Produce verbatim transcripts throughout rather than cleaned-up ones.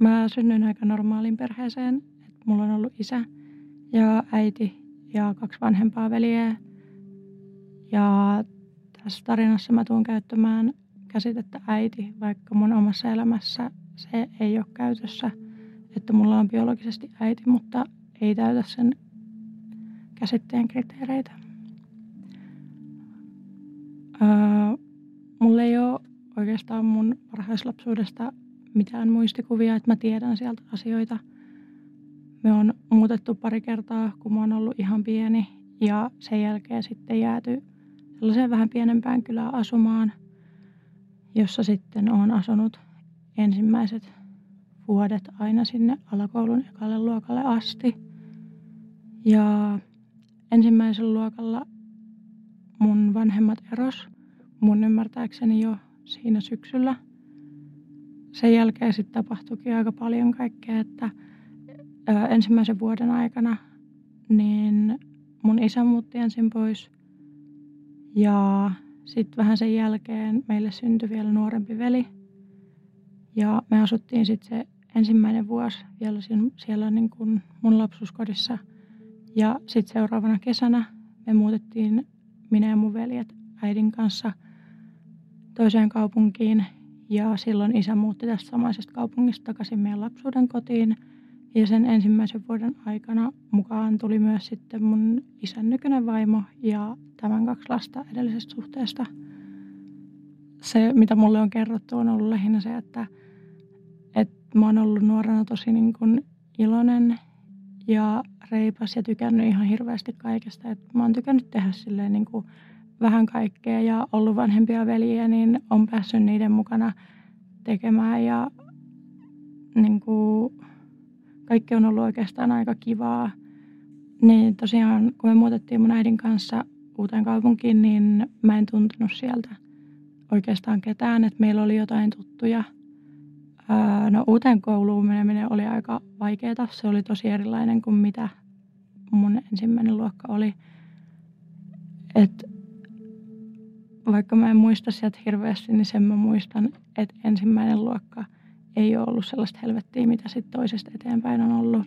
Mä synnyin aika normaaliin perheeseen. Et mulla on ollut isä ja äiti ja kaksi vanhempaa veljeä. Ja tässä tarinassa mä tuun käyttämään käsitettä äiti, vaikka mun omassa elämässä se ei ole käytössä. Että mulla on biologisesti äiti, mutta ei täytä sen käsitteen kriteereitä. Öö, mulla ei ole oikeastaan mun varhaislapsuudesta mitään muistikuvia, että mä tiedän sieltä asioita. Me on muutettu pari kertaa, kun mä oon ollut ihan pieni, ja sen jälkeen sitten jääty sellaiseen vähän pienempään kylään asumaan, jossa sitten oon asunut ensimmäiset vuodet aina sinne alakoulun ekalle luokalle asti. Ja ensimmäisellä luokalla mun vanhemmat eros, mun ymmärtääkseni jo siinä syksyllä. Sen jälkeen sitten tapahtuikin aika paljon kaikkea, että ensimmäisen vuoden aikana niin mun isä muutti ensin pois. Ja sitten vähän sen jälkeen meille syntyi vielä nuorempi veli. Ja me asuttiin sitten se ensimmäinen vuosi vielä siellä niin kuin mun lapsuuskodissa. Ja sitten seuraavana kesänä me muutettiin minä ja mun veljet äidin kanssa toiseen kaupunkiin. Ja silloin isä muutti tästä samaisesta kaupungista takaisin meidän lapsuuden kotiin. Ja sen ensimmäisen vuoden aikana mukaan tuli myös sitten mun isän nykyinen vaimo ja tämän kaksi lasta edellisestä suhteesta. Se, mitä mulle on kerrottu, on ollut lähinnä se, että, että mä oon ollut nuorena tosi niin kuin iloinen ja reipas ja tykännyt ihan hirveästi kaikesta. Et mä oon tykännyt tehdä silleen niin kuin vähän kaikkea ja ollut vanhempia veljiä, niin on päässyt niiden mukana tekemään ja niin kuin, kaikki on ollut oikeastaan aika kivaa. Niin tosiaan, kun me muutettiin mun äidin kanssa uuteen kaupunkiin, niin mä en tuntenut sieltä oikeastaan ketään, että meillä oli jotain tuttuja. Öö, no uuteen kouluun meneminen oli aika vaikeaa, se oli tosi erilainen kuin mitä mun ensimmäinen luokka oli. Et Vaikka mä en muista sieltä hirveästi, niin sen mä muistan, että ensimmäinen luokka ei ole ollut sellaista helvettiä, mitä sitten toisesta eteenpäin on ollut.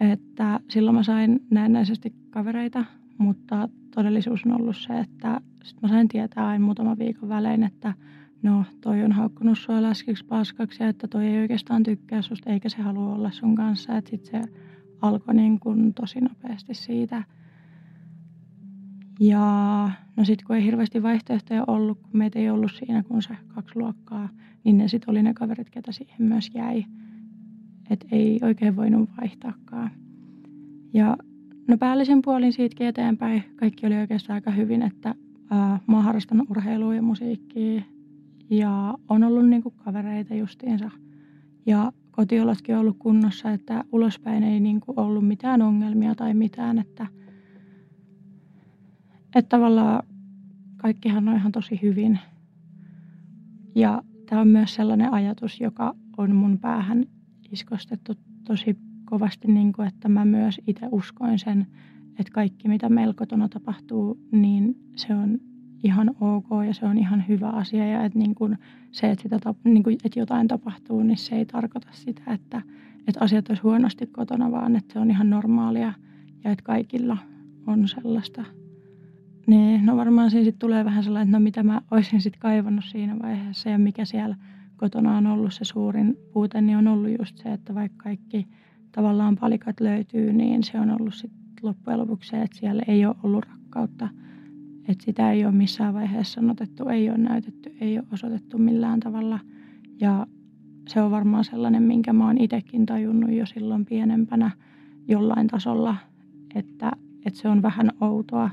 Että silloin mä sain näennäisesti kavereita, mutta todellisuus on ollut se, että sit mä sain tietää aina muutaman viikon välein, että no toi on haukkunut sua läskiksi paskaksi ja että toi ei oikeastaan tykkää susta eikä se halua olla sun kanssa. Että sit se alkoi niin kun tosi nopeasti siitä. Ja no sitten kun ei hirveästi vaihtoehtoja ollut, kun meitä ei ollut siinä kun se kaksi luokkaa, niin ne sitten oli ne kaverit, ketä siihen myös jäi. Että ei oikein voinut vaihtaakaan. Ja no päällisin puolin siitäkin eteenpäin kaikki oli oikeastaan aika hyvin, että ää, mä oon harrastanut urheilua ja musiikkia. Ja on ollut niinku kavereita justiinsa. Ja kotiolotkin on ollut kunnossa, että ulospäin ei niinku ollut mitään ongelmia tai mitään, että Että tavallaan kaikkihan on ihan tosi hyvin. Ja tämä on myös sellainen ajatus, joka on mun päähän iskostettu tosi kovasti, niin kuin että mä myös itse uskoin sen, että kaikki mitä meillä kotona tapahtuu, niin se on ihan ok ja se on ihan hyvä asia. Ja että niin kuin se, että, sitä, niin kuin, että jotain tapahtuu, niin se ei tarkoita sitä, että, että asiat olisi huonosti kotona, vaan että se on ihan normaalia ja että kaikilla on sellaista. Niin, no varmaan siinä sitten tulee vähän sellainen, että no mitä mä olisin sitten kaivannut siinä vaiheessa ja mikä siellä kotona on ollut se suurin puute, niin on ollut just se, että vaikka kaikki tavallaan palikat löytyy, niin se on ollut sit loppujen lopuksi se, että siellä ei ole ollut rakkautta. Että sitä ei ole missään vaiheessa sanotettu, ei ole näytetty, ei ole osoitettu millään tavalla. Ja se on varmaan sellainen, minkä mä oon itsekin tajunnut jo silloin pienempänä jollain tasolla, että, että se on vähän outoa,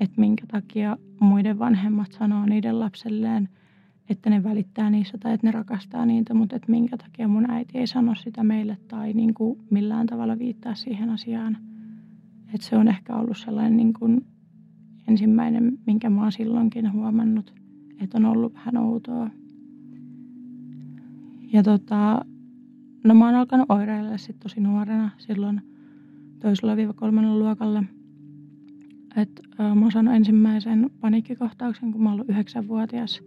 että minkä takia muiden vanhemmat sanoo niiden lapselleen, että ne välittää niistä tai että ne rakastaa niitä, mutta että minkä takia mun äiti ei sano sitä meille tai niin kuin millään tavalla viittaa siihen asiaan. Että se on ehkä ollut sellainen niin kuin ensimmäinen, minkä mä oon silloinkin huomannut, että on ollut vähän outoa. Ja tota, no mä oon alkanut oireilla sit tosi nuorena silloin toisella-kolmannella luokalla. Et, ö, mä oon saanut ensimmäisen paniikkikohtauksen, kun mä oon ollut yhdeksänvuotias.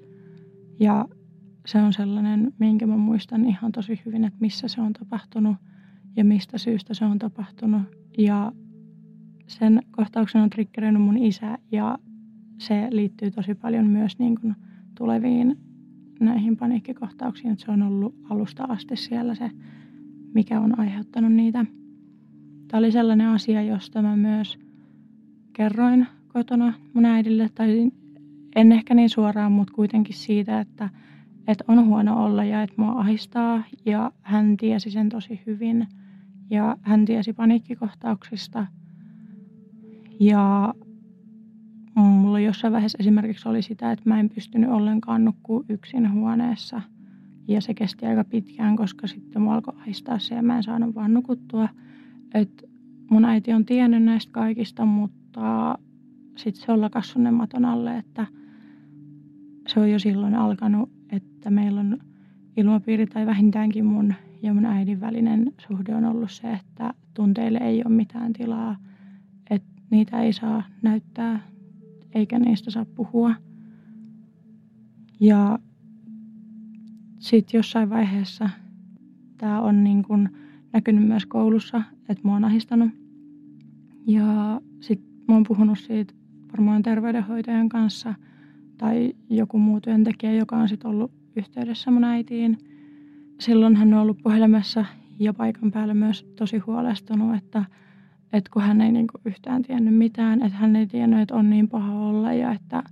Ja se on sellainen, minkä mä muistan ihan tosi hyvin, että missä se on tapahtunut ja mistä syystä se on tapahtunut. Ja sen kohtauksen on triggerinyt mun isä ja se liittyy tosi paljon myös niin kuin tuleviin näihin paniikkikohtauksiin. Että se on ollut alusta asti siellä se, mikä on aiheuttanut niitä. Tämä oli sellainen asia, josta mä myös kerroin kotona mun äidille, tai en ehkä niin suoraan, mutta kuitenkin siitä, että, että on huono olla ja että mua ahistaa. Ja hän tiesi sen tosi hyvin ja hän tiesi paniikkikohtauksista. Ja mulla jossain vaiheessa esimerkiksi oli sitä, että mä en pystynyt ollenkaan nukkua yksin huoneessa. Ja se kesti aika pitkään, koska sitten mua alkoi ahistaa se ja mä en saanut vaan nukuttua. Et mun äiti on tiennyt näistä kaikista, mutta sitten se on lakassut ne maton alle, että se on jo silloin alkanut, että meillä on ilmapiiri tai vähintäänkin mun ja mun äidin välinen suhde on ollut se, että tunteille ei ole mitään tilaa. Niitä ei saa näyttää, eikä niistä saa puhua. Ja sitten jossain vaiheessa tämä on niin kun näkynyt myös koulussa, että mä oon ahdistanut. Ja sitten mä oon puhunut siitä varmaan terveydenhoitajan kanssa tai joku muu työntekijä, joka on sitten ollut yhteydessä mun äitiin. Silloin hän on ollut puhelimessa ja paikan päällä myös tosi huolestunut, että Että kun hän ei niinku yhtään tiennyt mitään, että hän ei tiennyt, että on niin paha olla ja että,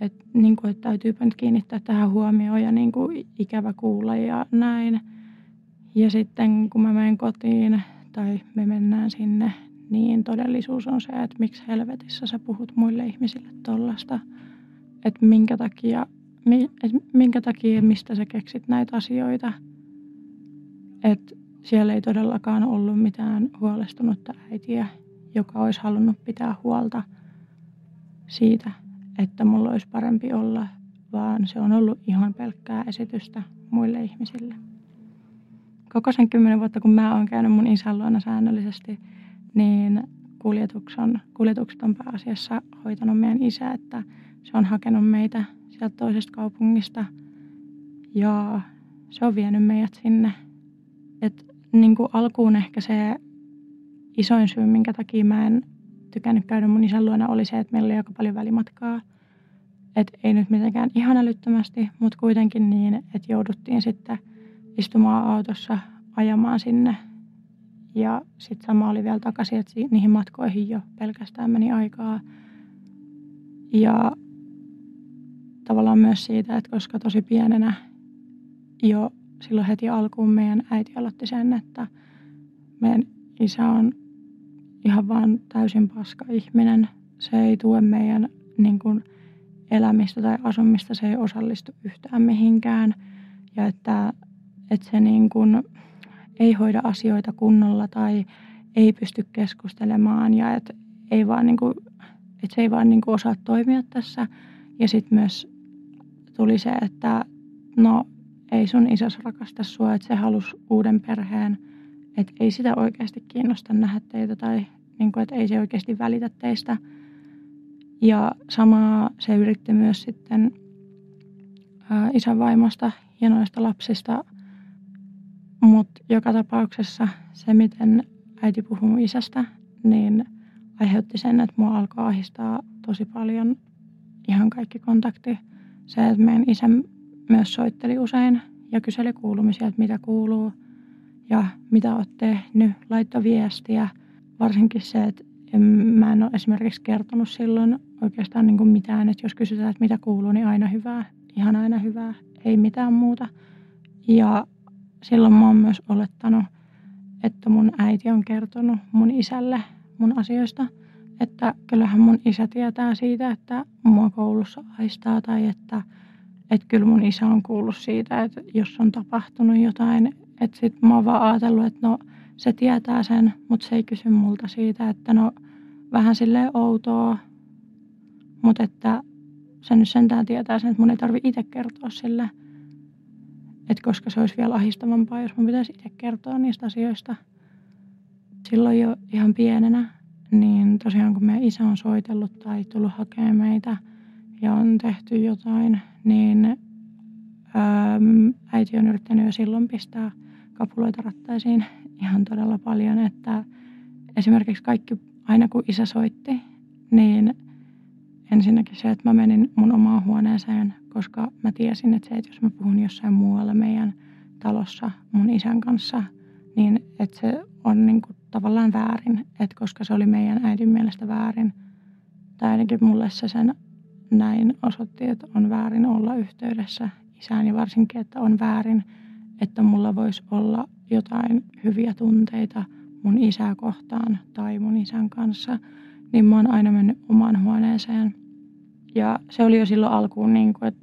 että, niinku, että täytyypä nyt kiinnittää tähän huomioon ja niinku, ikävä kuulla ja näin. Ja sitten kun mä menen kotiin tai me mennään sinne, niin todellisuus on se, että miksi helvetissä sä puhut muille ihmisille tollasta. Että minkä takia, että minkä takia, mistä sä keksit näitä asioita. Että siellä ei todellakaan ollut mitään huolestunutta äitiä, joka olisi halunnut pitää huolta siitä, että mulla olisi parempi olla, vaan se on ollut ihan pelkkää esitystä muille ihmisille. Koko sen kymmenen vuotta, kun mä oon käynyt mun isän luona säännöllisesti, niin kuljetukset on pääasiassa hoitanut meidän isä, että se on hakenut meitä sieltä toisesta kaupungista ja se on vienyt meidät sinne. Et niin kuin alkuun ehkä se isoin syy, minkä takia mä en tykännyt käydä mun isän luona, oli se, että meillä oli aika paljon välimatkaa. Et ei nyt mitenkään ihan älyttömästi, mutta kuitenkin niin, että jouduttiin sitten istumaan autossa ajamaan sinne. Ja sitten sama oli vielä takaisin, että niihin matkoihin jo pelkästään meni aikaa. Ja tavallaan myös siitä, että koska tosi pienenä jo silloin heti alkuun meidän äiti aloitti sen, että meidän isä on ihan vaan täysin paska ihminen. Se ei tue meidän niin kuin, elämistä tai asumista, se ei osallistu yhtään mihinkään. Ja että, että se niin kuin, ei hoida asioita kunnolla tai ei pysty keskustelemaan ja että, ei vaan, niin kuin, että se ei vaan niin kuin, osaa toimia tässä. Ja sitten myös tuli se, että no ei sun isäs rakasta sua, että se halusi uuden perheen, että ei sitä oikeasti kiinnosta nähdä teitä tai niin kuin, että ei se oikeasti välitä teistä. Ja samaa se yritti myös sitten ää, isän vaimosta ja noista lapsista, mutta joka tapauksessa se, miten äiti puhui isästä, niin aiheutti sen, että mua alkoi ahdistaa tosi paljon ihan kaikki kontakti. Se, että meidän isä myös soitteli usein ja kyseli kuulumisia, että mitä kuuluu ja mitä olet tehnyt, laittoi viestiä. Varsinkin se, että mä en ole esimerkiksi kertonut silloin oikeastaan niin kuin mitään, että jos kysytään, että mitä kuuluu, niin aina hyvää, ihan aina hyvää, ei mitään muuta. Ja silloin mä oon myös olettanut, että mun äiti on kertonut mun isälle mun asioista, että kyllähän mun isä tietää siitä, että mua koulussa aistaa tai että, että kyllä mun isä on kuullut siitä, että jos on tapahtunut jotain, että sit mä oon vaan ajatellut, että no se tietää sen, mutta se ei kysy multa siitä, että no vähän silleen outoa, mutta että se nyt sentään tietää sen, että mun ei tarvitse itse kertoa sille, että koska se olisi vielä ahistavampaa, jos mun pitäisi itse kertoa niistä asioista. Silloin jo ihan pienenä, niin tosiaan kun meidän isä on soitellut tai tullut hakemaan meitä ja on tehty jotain, niin äiti on yrittänyt jo silloin pistää kapuloita rattaisiin ihan todella paljon, että esimerkiksi kaikki, aina kun isä soitti, niin ensinnäkin se, että mä menin mun omaan huoneeseen, koska mä tiesin, että se, että jos mä puhun jossain muualla meidän talossa mun isän kanssa, niin että se on niin kuin tavallaan väärin, että koska se oli meidän äidin mielestä väärin, tai ainakin mulle se sen näin osoitti, että on väärin olla yhteydessä isään ja varsinkin, että on väärin, että mulla voisi olla jotain hyviä tunteita mun isää kohtaan tai mun isän kanssa, niin mä oon aina mennyt omaan huoneeseen. Ja se oli jo silloin alkuun, niin kuin, että,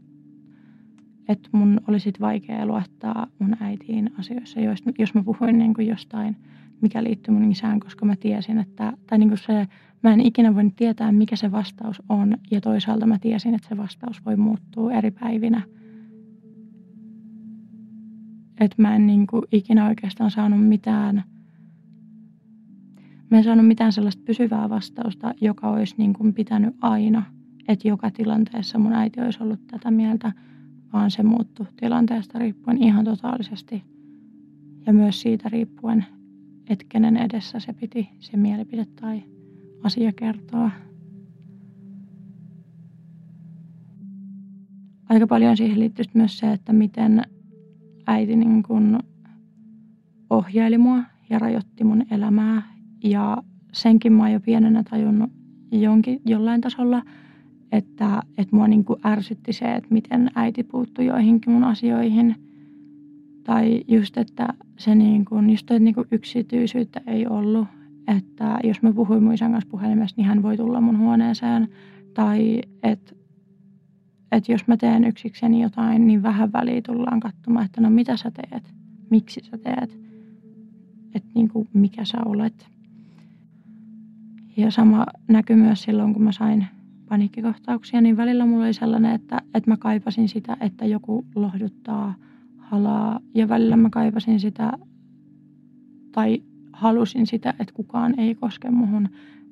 että mun oli sit vaikea luottaa mun äitiin asioissa, jos mä puhuin niin kuin jostain, mikä liittyy mun isään, koska mä tiesin, että tai niin kuin se, mä en ikinä voinut tietää, mikä se vastaus on, ja toisaalta mä tiesin, että se vastaus voi muuttua eri päivinä. Että mä en niin kuin ikinä oikeastaan saanut mitään, mä en saanut mitään sellaista pysyvää vastausta, joka olisi niin kuin pitänyt aina, että joka tilanteessa mun äiti olisi ollut tätä mieltä, vaan se muuttui tilanteesta riippuen ihan totaalisesti. Ja myös siitä riippuen, että kenen edessä se piti se mielipide tai asia kertoa. Aika paljon siihen liittyy myös se, että miten äiti niin kuin ohjaili mua ja rajoitti mun elämää. Ja senkin mä oon jo pienenä tajunnut jonkin, jollain tasolla, että, että mua niin kuin ärsytti se, että miten äiti puuttui joihinkin mun asioihin. Tai just, että se niin kuin, just toi, että niin kuin yksityisyyttä ei ollut. Että jos mä puhuin mun isän kanssa puhelimessa, niin hän voi tulla mun huoneeseen. Tai että Et jos mä teen yksikseni jotain, niin vähän väliin tullaan katsomaan, että no mitä sä teet, miksi sä teet, että niinku mikä sä olet. Ja sama näkyi myös silloin, kun mä sain paniikkikohtauksia, niin välillä mulla oli sellainen, että, että mä kaipasin sitä, että joku lohduttaa, halaa. Ja välillä mä kaipasin sitä tai halusin sitä, että kukaan ei koske muhun.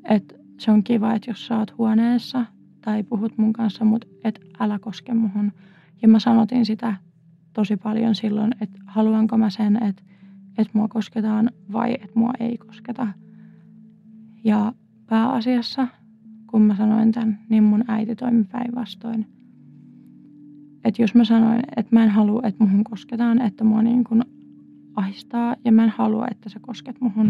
Että se on kiva, että jos sä oot huoneessa tai puhut mun kanssa, mutta et älä koske muhun. Ja mä sanotin sitä tosi paljon silloin, että haluanko mä sen, että, että mua kosketaan vai että mua ei kosketa. Ja pääasiassa, kun mä sanoin tämän, niin mun äiti toimi päinvastoin. Että jos mä sanoin, että mä en halua, että muhun kosketaan, että mua niin kuin ahistaa ja mä en halua, että sä kosket muhun,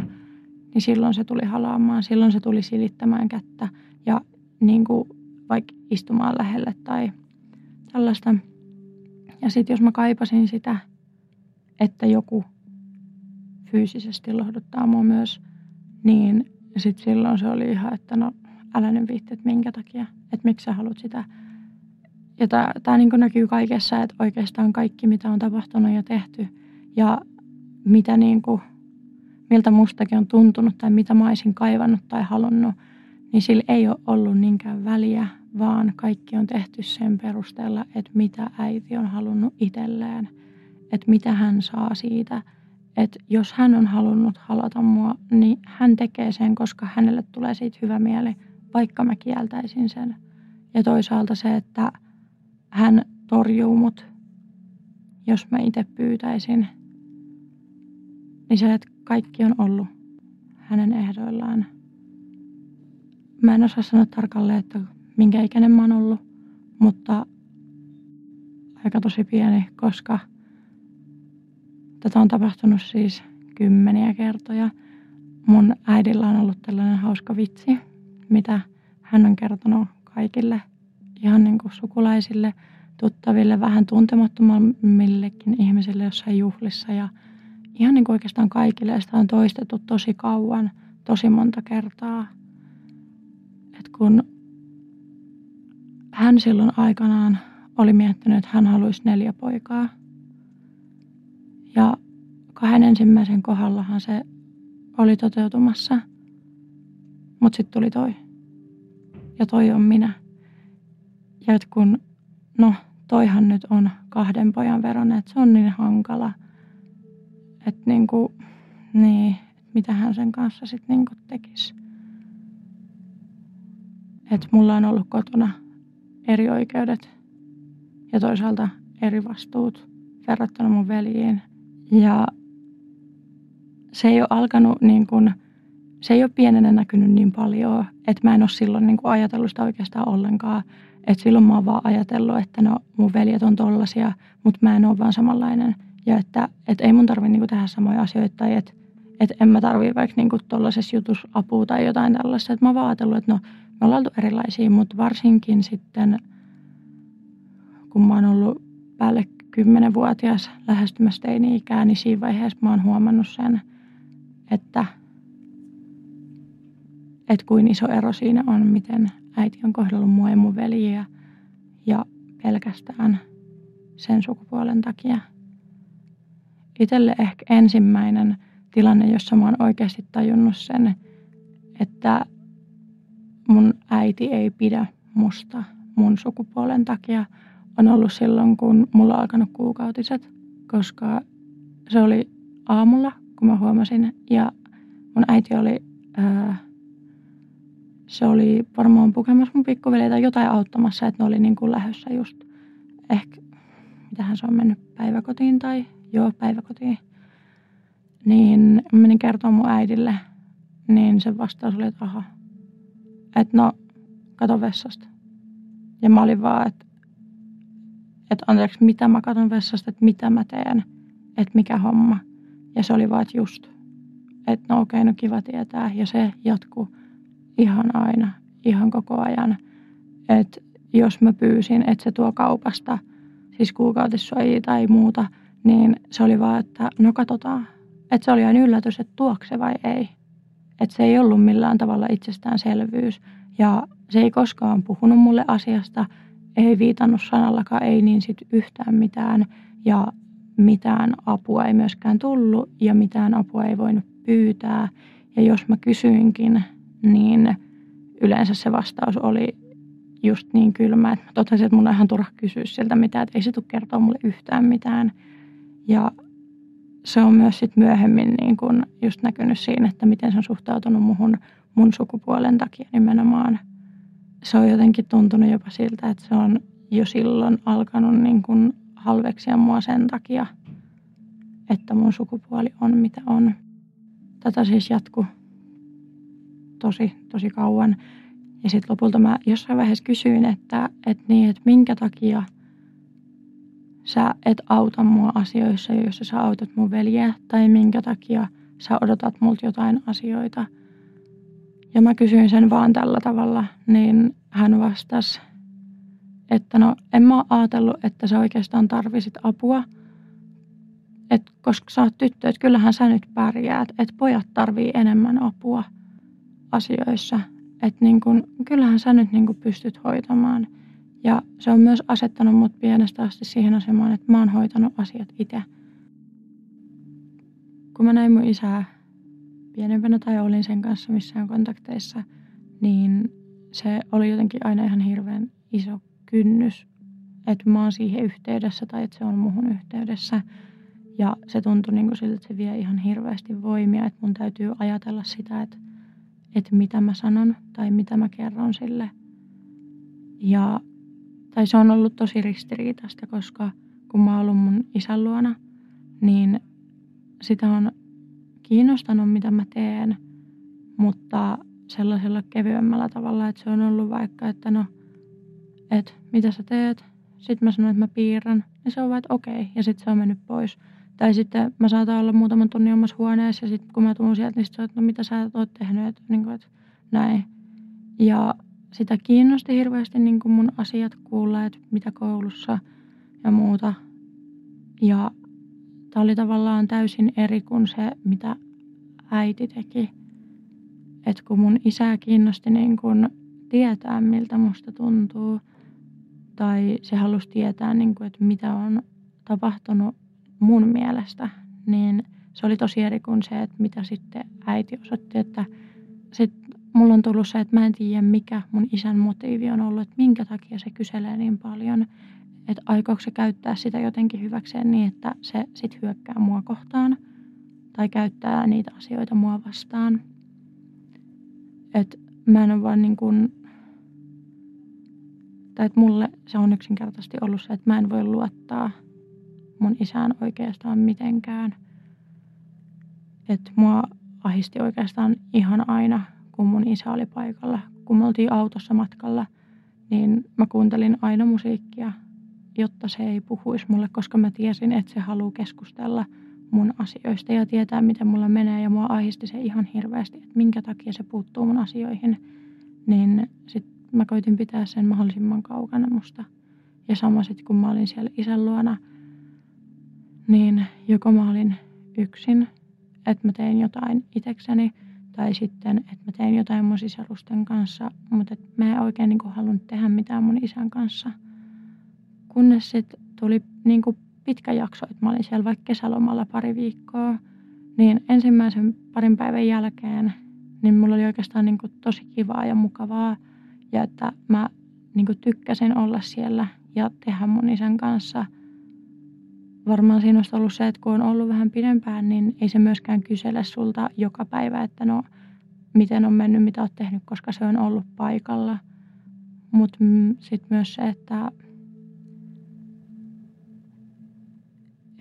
niin silloin se tuli halaamaan, silloin se tuli silittämään kättä ja niin kuin vaikka istumaan lähelle tai tällaista. Ja sitten jos mä kaipasin sitä, että joku fyysisesti lohduttaa mua myös, niin sitten silloin se oli ihan, että no älä nyt viitti, että minkä takia, että miksi sä haluat sitä. Ja tämä niin kuin näkyy kaikessa, että oikeastaan kaikki mitä on tapahtunut ja tehty ja mitä niin kuin, miltä mustakin on tuntunut tai mitä mä olisin kaivannut tai halunnut, niin sillä ei ole ollut niinkään väliä, vaan kaikki on tehty sen perusteella, että mitä äiti on halunnut itselleen. Että mitä hän saa siitä. Että jos hän on halunnut halata mua, niin hän tekee sen, koska hänelle tulee siitä hyvä mieli, vaikka mä kieltäisin sen. Ja toisaalta se, että hän torjuu mut, jos mä itse pyytäisin. Niin se, että kaikki on ollut hänen ehdoillaan. Mä en osaa sanoa tarkalleen, että minkä ikäinen mä oon ollut, mutta aika tosi pieni, koska Tätä on tapahtunut siis kymmeniä kertoja. Mun äidillä on ollut tällainen hauska vitsi, mitä hän on kertonut kaikille, ihan niin kuin sukulaisille, tuttaville, vähän tuntemattomammillekin ihmisille jossain juhlissa ja ihan niin kuin oikeastaan kaikille. Ja sitä on toistettu tosi kauan, tosi monta kertaa. Et kun hän silloin aikanaan oli miettinyt, että hän haluaisi neljä poikaa. Ja kahden ensimmäisen kohdallahan se oli toteutumassa, mutta sitten tuli toi. Ja toi on minä. Ja et kun, no toihan nyt on kahden pojan veronen, että se on niin hankala. Että niinku, niin, et mitähän sen kanssa sitten niinku tekisi. Että mulla on ollut kotona eri oikeudet ja toisaalta eri vastuut verrattuna mun veljiin. Ja se ei ole alkanut niin kuin, se ei ole pienenä näkynyt niin paljon, että mä en ole silloin niin kuin ajatellut sitä oikeastaan ollenkaan. Että silloin mä oon vaan ajatellut, että no mun veljet on tollaisia, mutta mä en ole vaan samanlainen. Ja että, että ei mun tarvitse niin kuin tehdä samoja asioita tai että, että en mä tarvitse vaikka niin kuin tollaisessa jutussa apua tai jotain tällaista. Että mä oon vaan ajatellut, että no me ollaan oltu erilaisia, mutta varsinkin sitten kun mä oon ollut päälle kymmenvuotias lähestymässä teini-ikää, niin siinä vaiheessa mä oon huomannut sen, että, että kuin iso ero siinä on, miten äiti on kohdellut mua ja mun veljiä ja pelkästään sen sukupuolen takia. Itselle ehkä ensimmäinen tilanne, jossa mä oon oikeasti tajunnut sen, että mun äiti ei pidä musta mun sukupuolen takia, on ollut silloin, kun mulla on alkanut kuukautiset, koska se oli aamulla, kun mä huomasin. Ja mun äiti oli, ää, se oli varmaan pukemassa mun pikkuveliä tai jotain auttamassa, että ne oli niin kuin lähdössä just. Ehkä, mitähän se on mennyt päiväkotiin tai joo, päiväkotiin. Niin menin kertoa mun äidille, niin se vastaus oli, että aha, että no, kato vessasta. Ja mä olin vaan, että Että anteeksi, mitä mä katson vessasta, että mitä mä teen, että mikä homma. Ja se oli vaan, että just, että no okei, okay, no kiva tietää. Ja se jatkuu ihan aina, ihan koko ajan. Että jos mä pyysin, että se tuo kaupasta, siis kuukautissuojia tai muuta, niin se oli vaan, että no katsotaan. Että se oli aina yllätys, että tuoksi se vai ei. Että se ei ollut millään tavalla itsestäänselvyys. Ja se ei koskaan puhunut mulle asiasta. Ei viitannut sanallakaan, ei niin sit yhtään mitään ja mitään apua ei myöskään tullut ja mitään apua ei voinut pyytää. Ja jos mä kysyinkin, niin yleensä se vastaus oli just niin kylmä, että mä totesin, että mun on ihan turha kysyä sieltä mitään, että ei se tule kertoa mulle yhtään mitään. Ja se on myös sit myöhemmin niin kun just näkynyt siinä, että miten se on suhtautunut muhun mun sukupuolen takia nimenomaan. Se on jotenkin tuntunut jopa siltä, että se on jo silloin alkanut niin kuin halveksia mua sen takia, että mun sukupuoli on mitä on. Tätä siis jatkuu tosi, tosi kauan. Ja sitten lopulta mä jossain vaiheessa kysyin, että, että, niin, että minkä takia sä et auta mua asioissa, joissa sä autat mun veljeä, tai minkä takia sä odotat multa jotain asioita. Ja mä kysyin sen vaan tällä tavalla, niin hän vastasi, että no en mä ajatellut, että sä oikeastaan tarvisit apua, että koska sä oot tyttö, että kyllähän sä nyt pärjäät, että pojat tarvii enemmän apua asioissa, että niin kun, kyllähän sä nyt niin kun pystyt hoitamaan. Ja se on myös asettanut mut pienestä asti siihen asemaan, että mä oon hoitanut asiat itse. Kun mä näin mun isää pienempänä tai olin sen kanssa missään kontakteissa, niin se oli jotenkin aina ihan hirveän iso kynnys, että mä oon siihen yhteydessä tai että se on muhun yhteydessä. Ja se tuntui niin kuin siltä, että se vie ihan hirveästi voimia, että mun täytyy ajatella sitä, että, että mitä mä sanon tai mitä mä kerron sille. Ja, tai se on ollut tosi ristiriitaista, koska kun mä oon ollut mun isän luona, niin sitä on kiinnostanut, mitä mä teen, mutta sellaisella kevyemmällä tavalla, että se on ollut vaikka, että no, että mitä sä teet, sit mä sanon, että mä piirrän, ja se on vaan, että okei, ja sit se on mennyt pois. Tai sitten mä saatan olla muutaman tunnin omassa huoneessa ja sitten kun mä tuun sieltä, niin sitten että no mitä sä oot tehnyt, että, niin kuin, että näin. Ja sitä kiinnosti hirveästi niin kuin mun asiat kuulla, että mitä koulussa ja muuta. Ja tää oli tavallaan täysin eri kuin se, mitä äiti teki. Että kun mun isä kiinnosti niin kuin tietää, miltä musta tuntuu. Tai se halusi tietää, niin kuin, että mitä on tapahtunut mun mielestä. Niin se oli tosi eri kuin se, että mitä sitten äiti osoitti. Että sit mulla on tullut se, että mä en tiedä mikä mun isän motiivi on ollut. Että minkä takia se kyselee niin paljon. Että aikooko se käyttää sitä jotenkin hyväkseen niin, että se sit hyökkää mua kohtaan. Tai käyttää niitä asioita mua vastaan. Että mä en ole vaan niin kuin... Tai että mulle se on yksinkertaisesti ollut se, että mä en voi luottaa mun isään oikeastaan mitenkään. Että mua ahisti oikeastaan ihan aina, kun mun isä oli paikalla. Kun me oltiin autossa matkalla, niin mä kuuntelin aina musiikkia, jotta se ei puhuisi mulle. Koska mä tiesin, että se haluaa keskustella mun asioista ja tietää, miten mulla menee. Ja mua ahisti se ihan hirveästi, että minkä takia se puuttuu mun asioihin. Niin sit mä koitin pitää sen mahdollisimman kaukana musta. Ja sama sitten, kun mä olin siellä isän luona, niin joko mä olin yksin, että mä tein jotain itekseni, tai sitten, että mä tein jotain mun sisarusten kanssa, mutta et mä en oikein niinku halunnut tehdä mitään mun isän kanssa. Kunnes sitten tuli niinku pitkä jakso, että mä olin siellä vaikka kesälomalla pari viikkoa, niin ensimmäisen parin päivän jälkeen, niin mulla oli oikeastaan niinku tosi kivaa ja mukavaa. Ja että mä niin kuin tykkäsin olla siellä ja tehdä mun isän kanssa. Varmaan siinä olisi ollut se, että kun on ollut vähän pidempään, niin ei se myöskään kysele sulta joka päivä, että no miten on mennyt, mitä oot tehnyt, koska se on ollut paikalla. Mutta sitten myös se, että,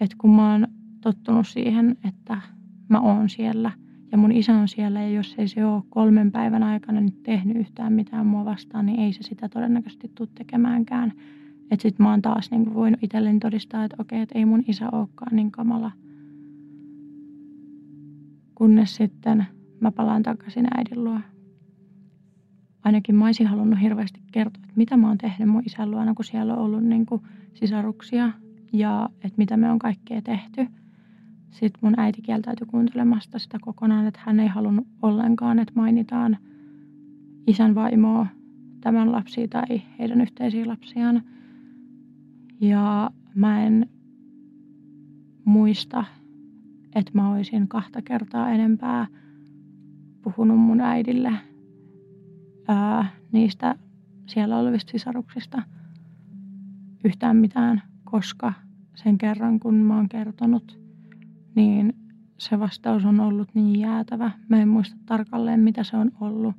että kun mä oon tottunut siihen, että mä oon siellä. Ja mun isä on siellä ja jos ei se ole kolmen päivän aikana nyt tehnyt yhtään mitään mua vastaan, niin ei se sitä todennäköisesti tule tekemäänkään. Että sit mä oon taas niin voinut itselleni todistaa, että okei, että ei mun isä olekaan niin kamala. Kunnes sitten mä palaan takaisin äidin luo. Ainakin mä olisin halunnut hirveästi kertoa, että mitä mä oon tehnyt mun isän luona, kun siellä on ollut niin kuin sisaruksia ja että mitä me on kaikkea tehty. Sitten mun äiti kieltäytyi kuuntelemasta sitä kokonaan, että hän ei halunnut ollenkaan, että mainitaan isän vaimoa, tämän lapsia tai heidän yhteisiä lapsiaan. Ja mä en muista, että mä olisin kahta kertaa enempää puhunut mun äidille ää, niistä siellä olevista sisaruksista yhtään mitään, koska sen kerran kun mä oon kertonut, niin se vastaus on ollut niin jäätävä. Mä en muista tarkalleen, mitä se on ollut,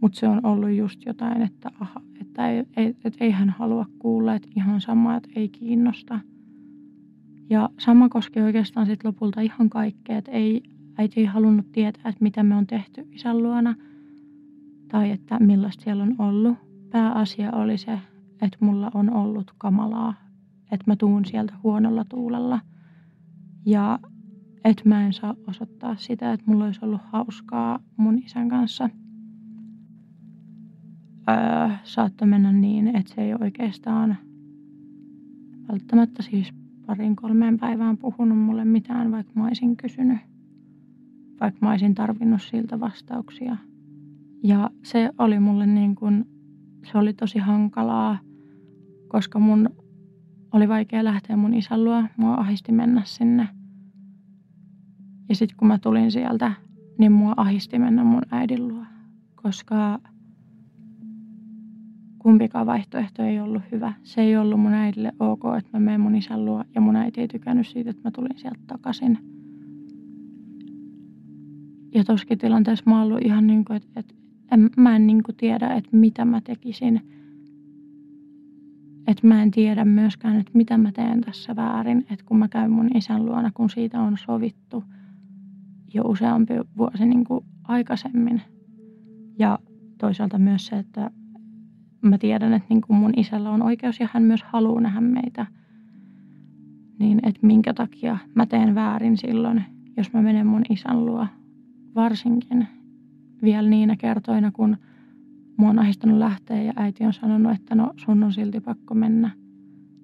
mutta se on ollut just jotain, että aha, että ei, ei, et ei hän halua kuulla, että ihan sama, että ei kiinnosta. Ja sama koski oikeastaan sit lopulta ihan kaikkea, että ei, äiti ei halunnut tietää, että mitä me on tehty isän luona tai että millaista siellä on ollut. Pääasia oli se, että mulla on ollut kamalaa, että mä tuun sieltä huonolla tuulella ja että mä en saa osoittaa sitä, että mulla olisi ollut hauskaa mun isän kanssa. Öö, saattoi mennä niin, että se ei oikeastaan välttämättä siis parin kolmeen päivään puhunut mulle mitään, vaikka mä olisin kysynyt. Vaikka mä olisin tarvinnut siltä vastauksia. Ja se oli mulle niin kuin, se oli tosi hankalaa, koska mun oli vaikea lähteä mun isän luo. Mua ahisti mennä sinne. Ja sitten kun mä tulin sieltä, niin mua ahisti mennä mun äidin luo, koska kumpikaan vaihtoehto ei ollut hyvä. Se ei ollut mun äidille ok, että mä menen mun isän luo ja mun äiti ei tykännyt siitä, että mä tulin sieltä takaisin. Ja tossakin tilanteessa mä oon ollut ihan niin kuin, että, että en, mä en niin kuin tiedä, että mitä mä tekisin. Että mä en tiedä myöskään, että mitä mä teen tässä väärin, että kun mä käyn mun isän luona, kun siitä on sovittu jo useampi vuosi niin kuin aikaisemmin. Ja toisaalta myös se, että mä tiedän, että niin kuin mun isällä on oikeus ja hän myös haluaa nähdä meitä. niin että minkä takia mä teen väärin silloin, jos mä menen mun isän luo. Varsinkin vielä niinä kertoina, kun mua on ahdistanut lähteä ja äiti on sanonut, että no sun on silti pakko mennä.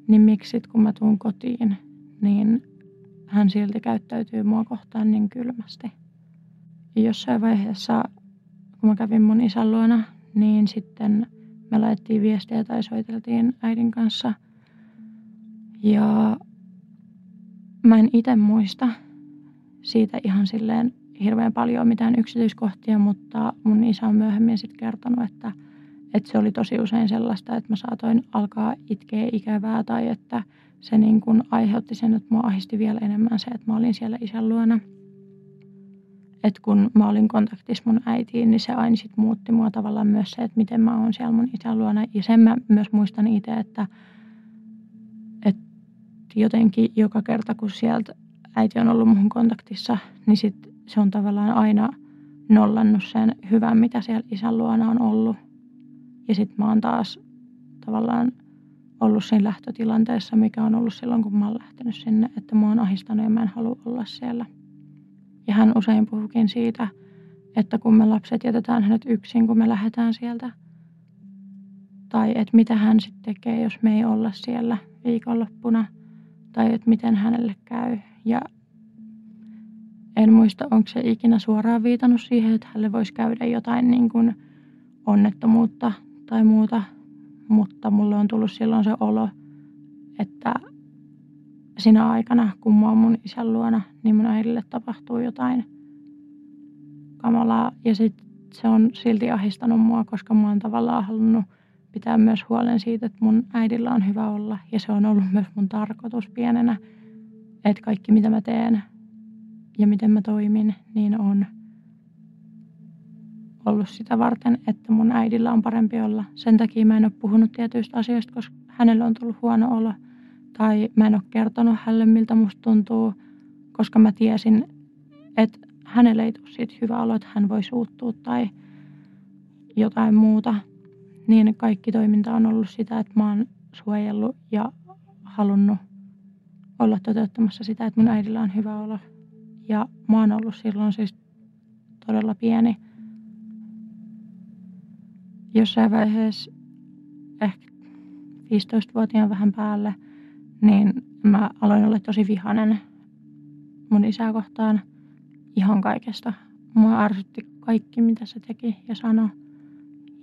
Niin miksi sit, kun mä tuun kotiin, niin hän silti käyttäytyy mua kohtaan niin kylmästi. Ja jossain vaiheessa, kun mä kävin mun isän luona, niin sitten me laitettiin viestiä tai soiteltiin äidin kanssa. Ja mä en itse muista siitä ihan silleen hirveän paljon mitään yksityiskohtia, mutta mun isä on myöhemmin sitten kertonut, että, että se oli tosi usein sellaista, että mä saatoin alkaa itkeä ikävää tai että se niin kun aiheutti sen, että mua ahdisti vielä enemmän se, että mä olin siellä isän luona. Että kun mä olin kontaktissa mun äitiin, niin se aina sit muutti mua tavallaan myös se, että miten mä oon siellä mun isän luona. Ja sen mä myös muistan itse, että, että jotenkin joka kerta, kun sieltä äiti on ollut mun kontaktissa, niin sit se on tavallaan aina nollannut sen hyvän, mitä siellä isän luona on ollut. Ja sit mä oon taas tavallaan ollut siinä lähtötilanteessa, mikä on ollut silloin, kun mä oon lähtenyt sinne, että mä oon ahdistanut ja mä en halua olla siellä. Ja hän usein puhukin siitä, että kun me lapset jätetään hänet yksin, kun me lähdetään sieltä. Tai että mitä hän sitten tekee, jos me ei olla siellä viikonloppuna. Tai että miten hänelle käy. Ja en muista, onko se ikinä suoraan viitannut siihen, että hänelle voisi käydä jotain niin kuin onnettomuutta tai muuta. Mutta mulle on tullut silloin se olo, että sinä aikana, kun mä oon mun isän luona, niin mun äidille tapahtuu jotain kamalaa. Ja sit se on silti ahdistanut mua, koska mä oon tavallaan halunnut pitää myös huolen siitä, että mun äidillä on hyvä olla. Ja se on ollut myös mun tarkoitus pienenä, että kaikki mitä mä teen ja miten mä toimin, niin on ollut sitä varten, että mun äidillä on parempi olla. Sen takia mä en oo puhunut tietyistä asioista, koska hänellä on tullut huono olo. Tai mä en ole kertonut hänelle, miltä musta tuntuu, koska mä tiesin, että hänelle ei tule siitä hyvä olo, että hän voi suuttua tai jotain muuta. Niin kaikki toiminta on ollut sitä, että mä oon suojellut ja halunnut olla toteuttamassa sitä, että mun äidillä on hyvä olo. Ja mä oon ollut silloin siis todella pieni. Jossain vaiheessa, ehkä viisitoistavuotiaan vähän päälle, niin mä aloin olla tosi vihainen mun isää kohtaan ihan kaikesta. Mua ärsytti kaikki, mitä se teki ja sanoi.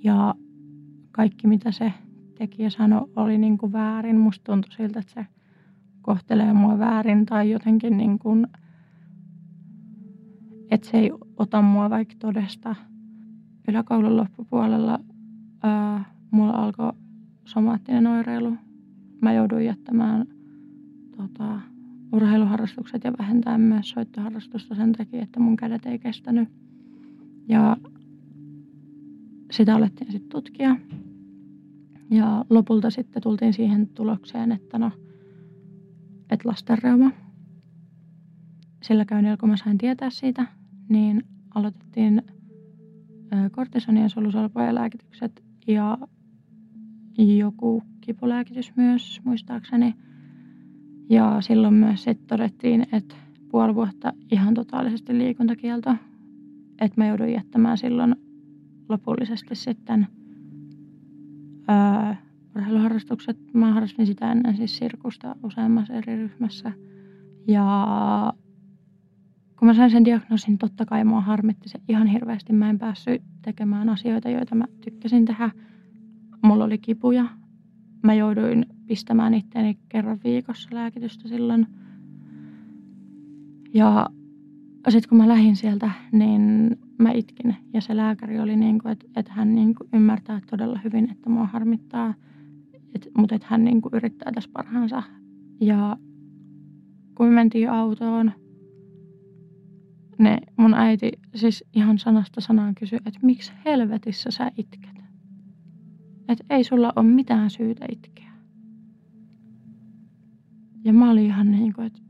Ja kaikki, mitä se teki ja sanoi, oli niin kuin väärin. Musta tuntui siltä, että se kohtelee mua väärin tai jotenkin niin kuin, että se ei ota mua vaikka todesta. Yläkoulun loppupuolella ää, mulla alkoi somaattinen oireilu. Mä jouduin jättämään tota, urheiluharrastukset ja vähentämään myös soittoharrastusta sen takia, että mun kädet ei kestänyt. Ja sitä alettiin sitten tutkia. Ja lopulta sitten tultiin siihen tulokseen, että no, et lastenreuma. Sillä käynnillä, kun mä sain tietää siitä, niin aloitettiin kortisonien solusalpojen lääkitykset ja joku kipulääkitys myös, muistaakseni. Ja silloin myös sitten todettiin, että puoli vuotta ihan totaalisesti liikuntakielto. Että mä joudun jättämään silloin lopullisesti sitten öö, urheiluharrastukset. Mä harrastin sitä ennen siis sirkusta useammassa eri ryhmässä. Ja kun mä sain sen diagnoosin, totta kai mua harmitti se ihan hirveästi. Mä en päässyt tekemään asioita, joita mä tykkäsin tehdä. Mulla oli kipuja. Mä jouduin pistämään itteeni kerran viikossa lääkitystä silloin. Ja sitten kun mä lähdin sieltä, niin mä itkin. Ja se lääkäri oli niin kuin, että, että hän niin kuin ymmärtää todella hyvin, että mua harmittaa. Et, mutta että hän niin kuin yrittää tässä parhaansa. Ja kun me mentiin autoon, ne mun äiti siis ihan sanasta sanaan kysyi, että miksi helvetissä sä itket? Että ei sulla ole mitään syytä itkeä. Ja mä olin ihan niin kuin, että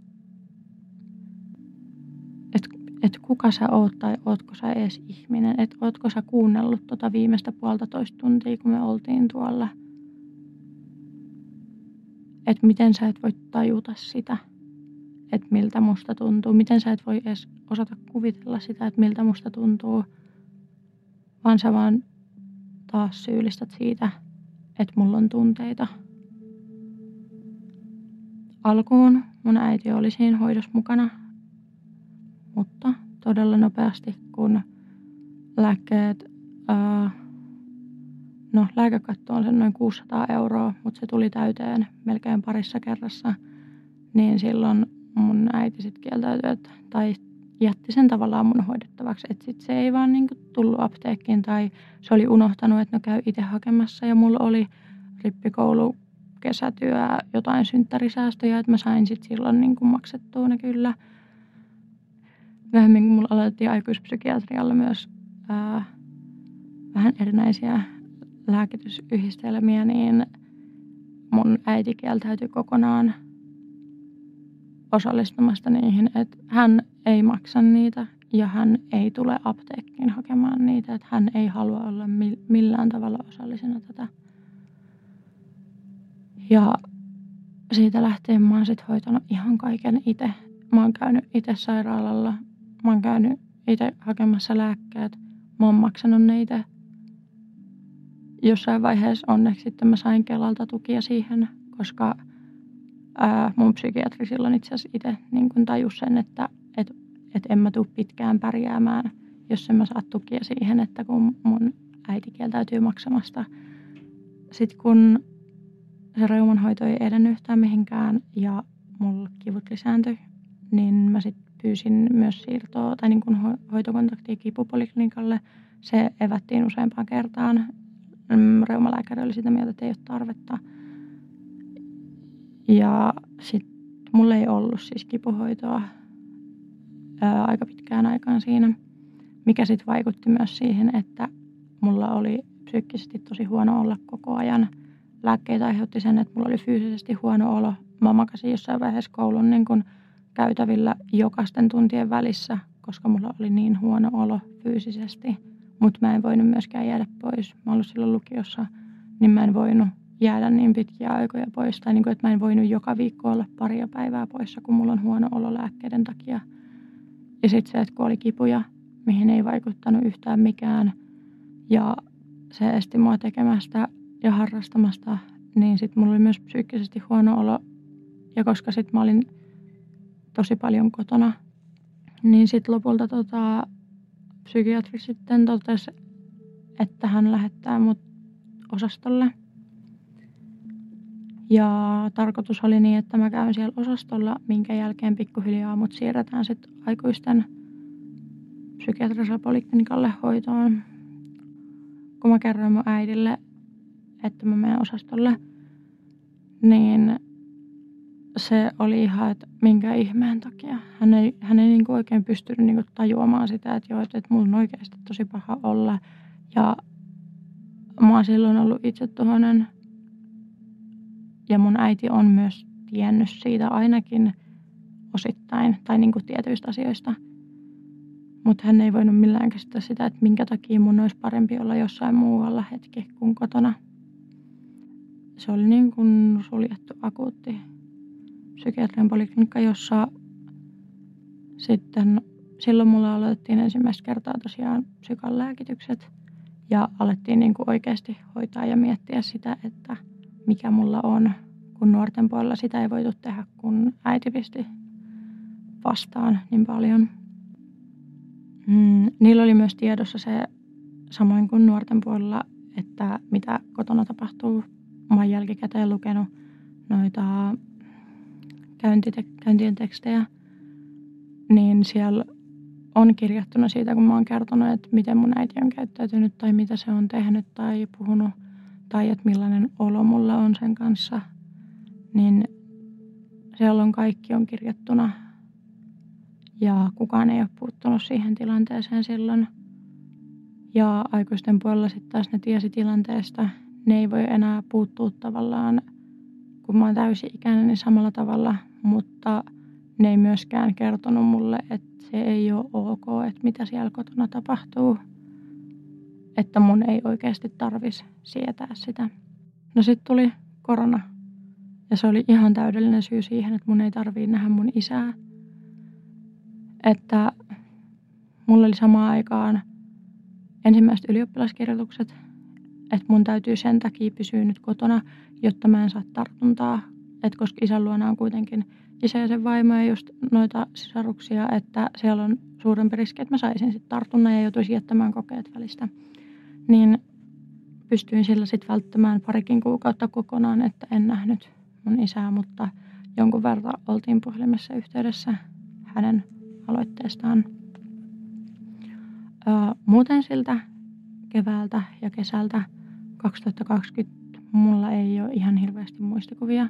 et, et kuka sä oot tai ootko sä edes ihminen. Että ootko sä kuunnellut tota viimeistä puolta toista tuntia, kun me oltiin tuolla. Että miten sä et voi tajuta sitä. että miltä musta tuntuu. Miten sä et voi edes osata kuvitella sitä, että miltä musta tuntuu, vaan sä vaan taas syyllistät siitä, että mulla on tunteita. Alkuun mun äiti oli siinä hoidossa mukana, mutta todella nopeasti, kun lääkkeet, ää, no lääkekatto on sen noin kuusisataa euroa, mutta se tuli täyteen melkein parissa kerrassa, niin silloin mun äiti sitten kieltäytyi, että, tai jätti sen tavallaan mun hoidettavaksi, että sit se ei vaan niinku tullut apteekkiin tai se oli unohtanut, että no käy itse hakemassa ja mulla oli rippikoulu, kesätyö, jotain synttärisäästöjä, että mä sain sit silloin niinku maksettua ne kyllä. Myöhemmin, kun mulla aloitettiin aikuispsykiatrialla myös ää, vähän erinäisiä lääkitysyhdistelmiä, niin mun äiti kieltäytyi kokonaan osallistumasta niihin, että hän ei maksa niitä ja hän ei tule apteekkiin hakemaan niitä, että hän ei halua olla millään tavalla osallisena tätä. Ja siitä lähtien mä oon sit hoitanut ihan kaiken itse. Mä oon käynyt itse sairaalalla, mä oon käynyt itse hakemassa lääkkeet, mä oon maksanut ne itse. Jossain vaiheessa onneksi sitten mä sain Kelalta tukia siihen, koska ää, mun psykiatri silloin itse asiassa itse niin tajusi sen, että et, et en mä tuu pitkään pärjäämään, jos en mä saa tukia siihen, että kun mun äiti kieltäytyy maksamasta. Sitten kun se reumanhoito ei edennyt yhtään mihinkään ja mulla kivut lisääntyi, niin mä sit pyysin myös siirtoa tai niin kun hoitokontaktia kipupoliklinikalle. Se evättiin useampaan kertaan. Reumalääkäri oli sitä mieltä, että ei ole tarvetta. Ja sit mulla ei ollut siis kipuhoitoa ää, aika pitkään aikaan siinä, mikä sit vaikutti myös siihen, että mulla oli psyykkisesti tosi huono olla koko ajan. Lääkkeitä aiheutti sen, että mulla oli fyysisesti huono olo. Mä makasin jossain vaiheessa koulun niin kun käytävillä jokaisten tuntien välissä, koska mulla oli niin huono olo fyysisesti. Mutta mä en voinut myöskään jäädä pois. Mä olin silloin lukiossa, niin mä en voinut jäädä niin pitkiä aikoja pois. Tai niin kun, että mä en voinut joka viikko olla paria päivää poissa, kun mulla on huono olo lääkkeiden takia. Ja sitten se, että kun oli kipuja, mihin ei vaikuttanut yhtään mikään. Ja se esti mua tekemästä ja harrastamasta, niin sitten mulla oli myös psyykkisesti huono olo. Ja koska sitten mä olin tosi paljon kotona, niin sitten lopulta tota, psykiatri sitten totesi, että hän lähettää mut osastolle. Ja tarkoitus oli niin, että mä käyn siellä osastolla, minkä jälkeen pikkuhiljaa mut siirretään sitten aikuisten psykiatrisella poliklinikalle hoitoon. Kun mä kerroin mun äidille, että mä menen osastolle, niin se oli ihan, että minkä ihmeen takia. Hän ei, hän ei niinku oikein pystynyt niinku tajuamaan sitä, että joo, että et mulla on oikeasti tosi paha olla. Ja mä oon silloin ollut itsetuhoinen. Ja mun äiti on myös tiennyt siitä ainakin osittain, tai niinku tietyistä asioista. Mutta hän ei voinut millään käsittää sitä, että minkä takia mun olisi parempi olla jossain muualla hetki kuin kotona. Se oli niin kuin suljettu akuutti psykiatrian poliklinikka, jossa sitten silloin mulla aloitettiin ensimmäistä kertaa tosiaan psykan lääkitykset ja alettiin niin kuin oikeasti hoitaa ja miettiä sitä, että mikä mulla on, kun nuorten puolella sitä ei voitu tehdä, kun äiti pisti vastaan niin paljon. Mm, niillä oli myös tiedossa se, samoin kuin nuorten puolella, että mitä kotona tapahtuu. Mä oon jälkikäteen lukenut noita käyntitek- käyntien tekstejä, niin siellä on kirjattuna siitä, kun mä oon kertonut, että miten mun äiti on käyttäytynyt tai mitä se on tehnyt tai puhunut tai että millainen olo mulla on sen kanssa, niin siellä on kaikki on kirjattuna ja kukaan ei ole puuttunut siihen tilanteeseen silloin. Ja aikuisten puolella sitten taas ne tiesi tilanteesta. Ne ei voi enää puuttua tavallaan, kun mä oon täysi-ikäinen, niin samalla tavalla, mutta ne ei myöskään kertonut mulle, että se ei ole ok, että mitä siellä kotona tapahtuu, että mun ei oikeasti tarvitsisi sietää sitä. No sit tuli korona ja se oli ihan täydellinen syy siihen, että mun ei tarvii nähdä mun isää. että mulla oli samaan aikaan ensimmäiset ylioppilaskirjoitukset, että mun täytyy sen takia pysyä nyt kotona, jotta mä en saa tartuntaa, että koska isän luona on kuitenkin isä ja sen vaimo ja just noita sisaruksia, että siellä on suurempi riski, että mä saisin sitten tartunnan ja joutuisin jättämään kokeet välistä. Niin pystyin sillä sitten välttämään parikin kuukautta kokonaan, että en nähnyt mun isää, mutta jonkun verran oltiin puhelimessa yhteydessä hänen aloitteestaan. Öö, muuten siltä keväältä ja kesältä kaksituhattakaksikymmentä mulla ei ole ihan hirveästi muistikuvia.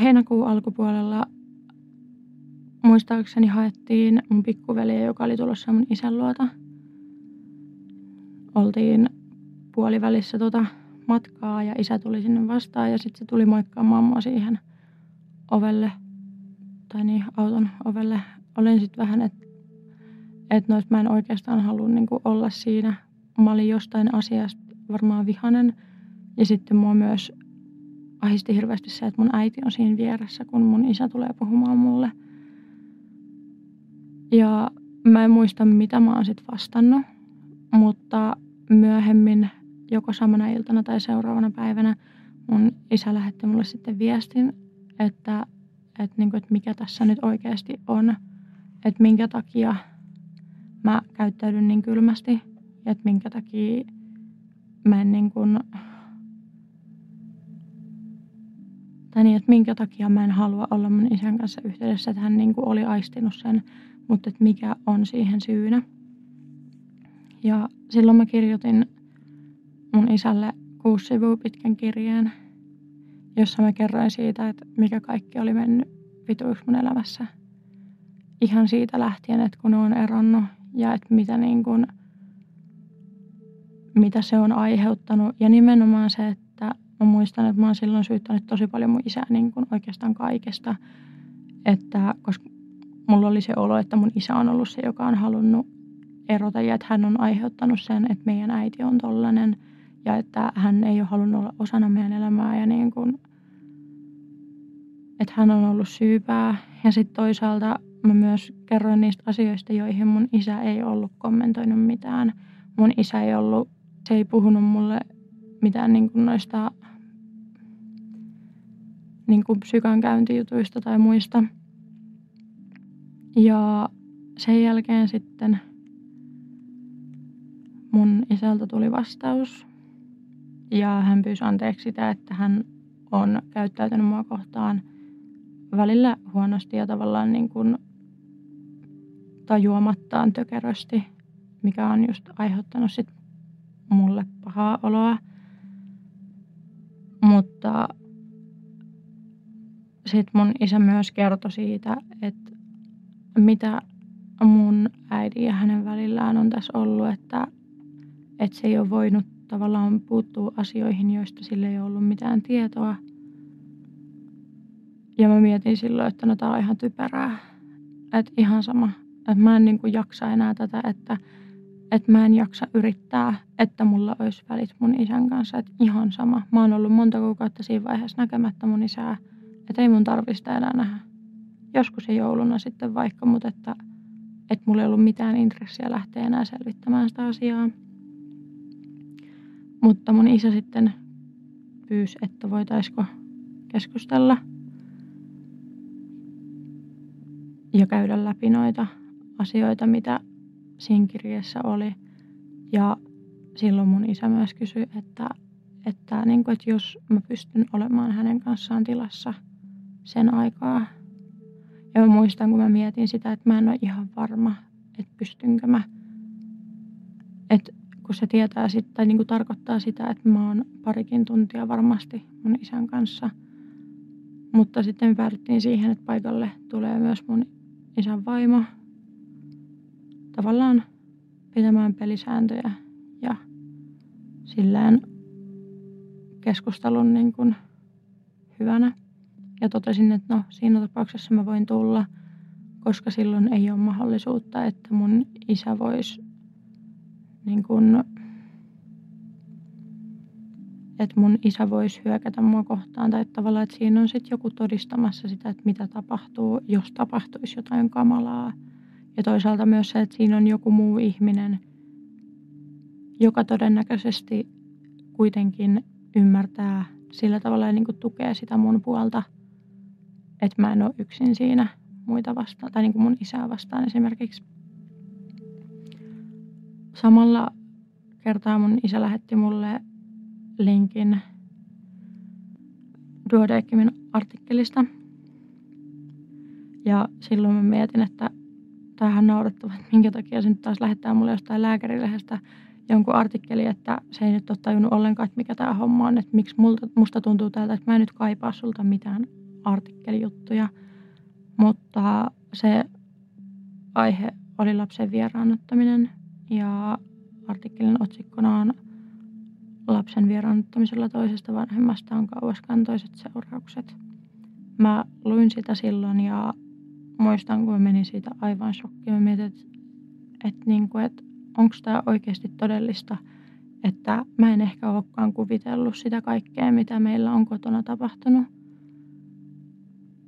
Heinäkuun alkupuolella muistaakseni haettiin mun pikkuveliä, joka oli tulossa mun isän luota. Oltiin puolivälissä tota matkaa ja isä tuli sinne vastaan ja sitten se tuli moikkaamaan mua siihen ovelle, tai niin, auton ovelle. Olin sitten vähän, että et no, et mä en oikeastaan halua niinku olla siinä. Mä olin jostain asiasta varmaan vihanen ja sitten mua myös ahdisti hirveästi se, että mun äiti on siinä vieressä, kun mun isä tulee puhumaan mulle. Ja mä en muista, mitä mä oon sit vastannut, mutta myöhemmin joko samana iltana tai seuraavana päivänä mun isä lähetti mulle sitten viestin, että, että, niinku, että mikä tässä nyt oikeasti on, että minkä takia mä käyttäydyn niin kylmästi ja että minkä takia mä en niin kuin tai niin, että minkä takia mä en halua olla mun isän kanssa yhteydessä, että hän niin kuin oli aistinut sen, mutta että mikä on siihen syynä. Ja silloin mä kirjoitin mun isälle kuusi sivua pitkän kirjeen, jossa mä kerroin siitä, että mikä kaikki oli mennyt vituiksi mun elämässä. Ihan siitä lähtien, että kun on eronnut ja että mitä, niin kuin, mitä se on aiheuttanut. Ja nimenomaan se, että mä muistan, että mä oon silloin syyttänyt tosi paljon mun isää niin kuin oikeastaan kaikesta. Että, koska mulla oli se olo, että mun isä on ollut se, joka on halunnut erota ja että hän on aiheuttanut sen, että meidän äiti on tollainen ja että hän ei ole halunnut olla osana meidän elämää ja niin kuin, että hän on ollut syypää. Ja sitten toisaalta mä myös kerroin niistä asioista, joihin mun isä ei ollut kommentoinut mitään. Mun isä ei ollut, se ei puhunut mulle mitään niin kuin noista niin kuin psykankäyntijutuista tai muista. Ja sen jälkeen sitten mun isältä tuli vastaus ja hän pyysi anteeksi sitä, että hän on käyttäytynyt mua kohtaan välillä huonosti ja tavallaan niin kuin tajuamattaan tökerösti, mikä on just aiheuttanut sit mulle pahaa oloa. Mutta sit mun isä myös kertoi siitä, että mitä mun äidin ja hänen välillään on tässä ollut, että Että se ei ole voinut tavallaan puuttua asioihin, joista sillä ei ollut mitään tietoa. Ja mä mietin silloin, että no tää on ihan typerää. Että ihan sama. Että mä en niinku jaksa enää tätä, että et mä en jaksa yrittää, että mulla olisi välit mun isän kanssa. Että ihan sama. Mä oon ollut monta kuukautta siinä vaiheessa näkemättä mun isää. Että ei mun tarvista enää nähdä. Joskus ei jouluna sitten vaikka, mutta että et mulla ei ollut mitään intressiä lähteä enää selvittämään sitä asiaa. Mutta mun isä sitten pyysi, että voitaisiko keskustella ja käydä läpi noita asioita, mitä siinä kirjassa oli. Ja silloin mun isä myös kysyi, että, että, niin kuin, että jos mä pystyn olemaan hänen kanssaan tilassa sen aikaa. Ja mä muistan, kun mä mietin sitä, että mä en ole ihan varma, että pystynkö mä. Että kun se tietää sit, tai niin kuin tarkoittaa sitä, että mä oon parikin tuntia varmasti mun isän kanssa. Mutta sitten me päädyttiin siihen, että paikalle tulee myös mun isän vaimo tavallaan pitämään pelisääntöjä ja silleen keskustelun niin kuin hyvänä. Ja totesin, että no siinä tapauksessa mä voin tulla, koska silloin ei ole mahdollisuutta, että mun isä voisi niin kun, että mun isä voisi hyökätä mua kohtaan tai tavallaan, että siinä on sitten joku todistamassa sitä, että mitä tapahtuu, jos tapahtuisi jotain kamalaa. Ja toisaalta myös se, että siinä on joku muu ihminen, joka todennäköisesti kuitenkin ymmärtää sillä tavalla ja niin kuin tukee sitä mun puolta, että mä en ole yksin siinä muita vastaan tai niin kuin mun isää vastaan esimerkiksi. Samalla kertaa mun isä lähetti mulle linkin Duodeckimin artikkelista. Ja silloin mä mietin, että tämähän on naurettava, että minkä takia se nyt taas lähettää mulle jostain lääkärilehdestä jonkun artikkeli, että se ei nyt ole tajunnut ollenkaan, että mikä tämä homma on, että miksi multa, musta tuntuu täältä, että mä en nyt kaipaa sulta mitään artikkelijuttuja. Mutta se aihe oli lapsen vieraannuttaminen ja artikkelin otsikkona on lapsen vieraannuttamisella toisesta vanhemmasta on kauaskantoiset seuraukset. Mä luin sitä silloin ja muistan, kun menin siitä aivan shokkiin. Mä mietin, että, että, niinku, että onko tämä oikeasti todellista, että mä en ehkä olekaan kuvitellut sitä kaikkea, mitä meillä on kotona tapahtunut.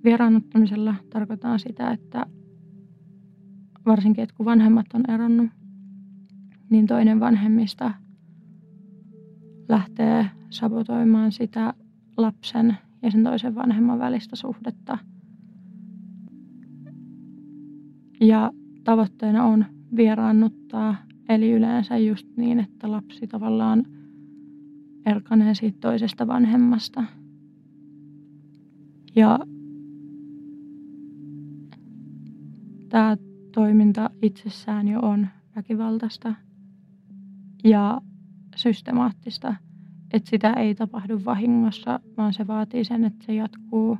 Vieraannuttamisella tarkoitan sitä, että varsinkin, että kun vanhemmat on eronnut, niin toinen vanhemmista lähtee sabotoimaan sitä lapsen ja sen toisen vanhemman välistä suhdetta. Ja tavoitteena on vieraannuttaa, eli yleensä just niin, että lapsi tavallaan erkanee siitä toisesta vanhemmasta. Ja tämä toiminta itsessään jo on väkivaltaista ja systemaattista, että sitä ei tapahdu vahingossa, vaan se vaatii sen, että se jatkuu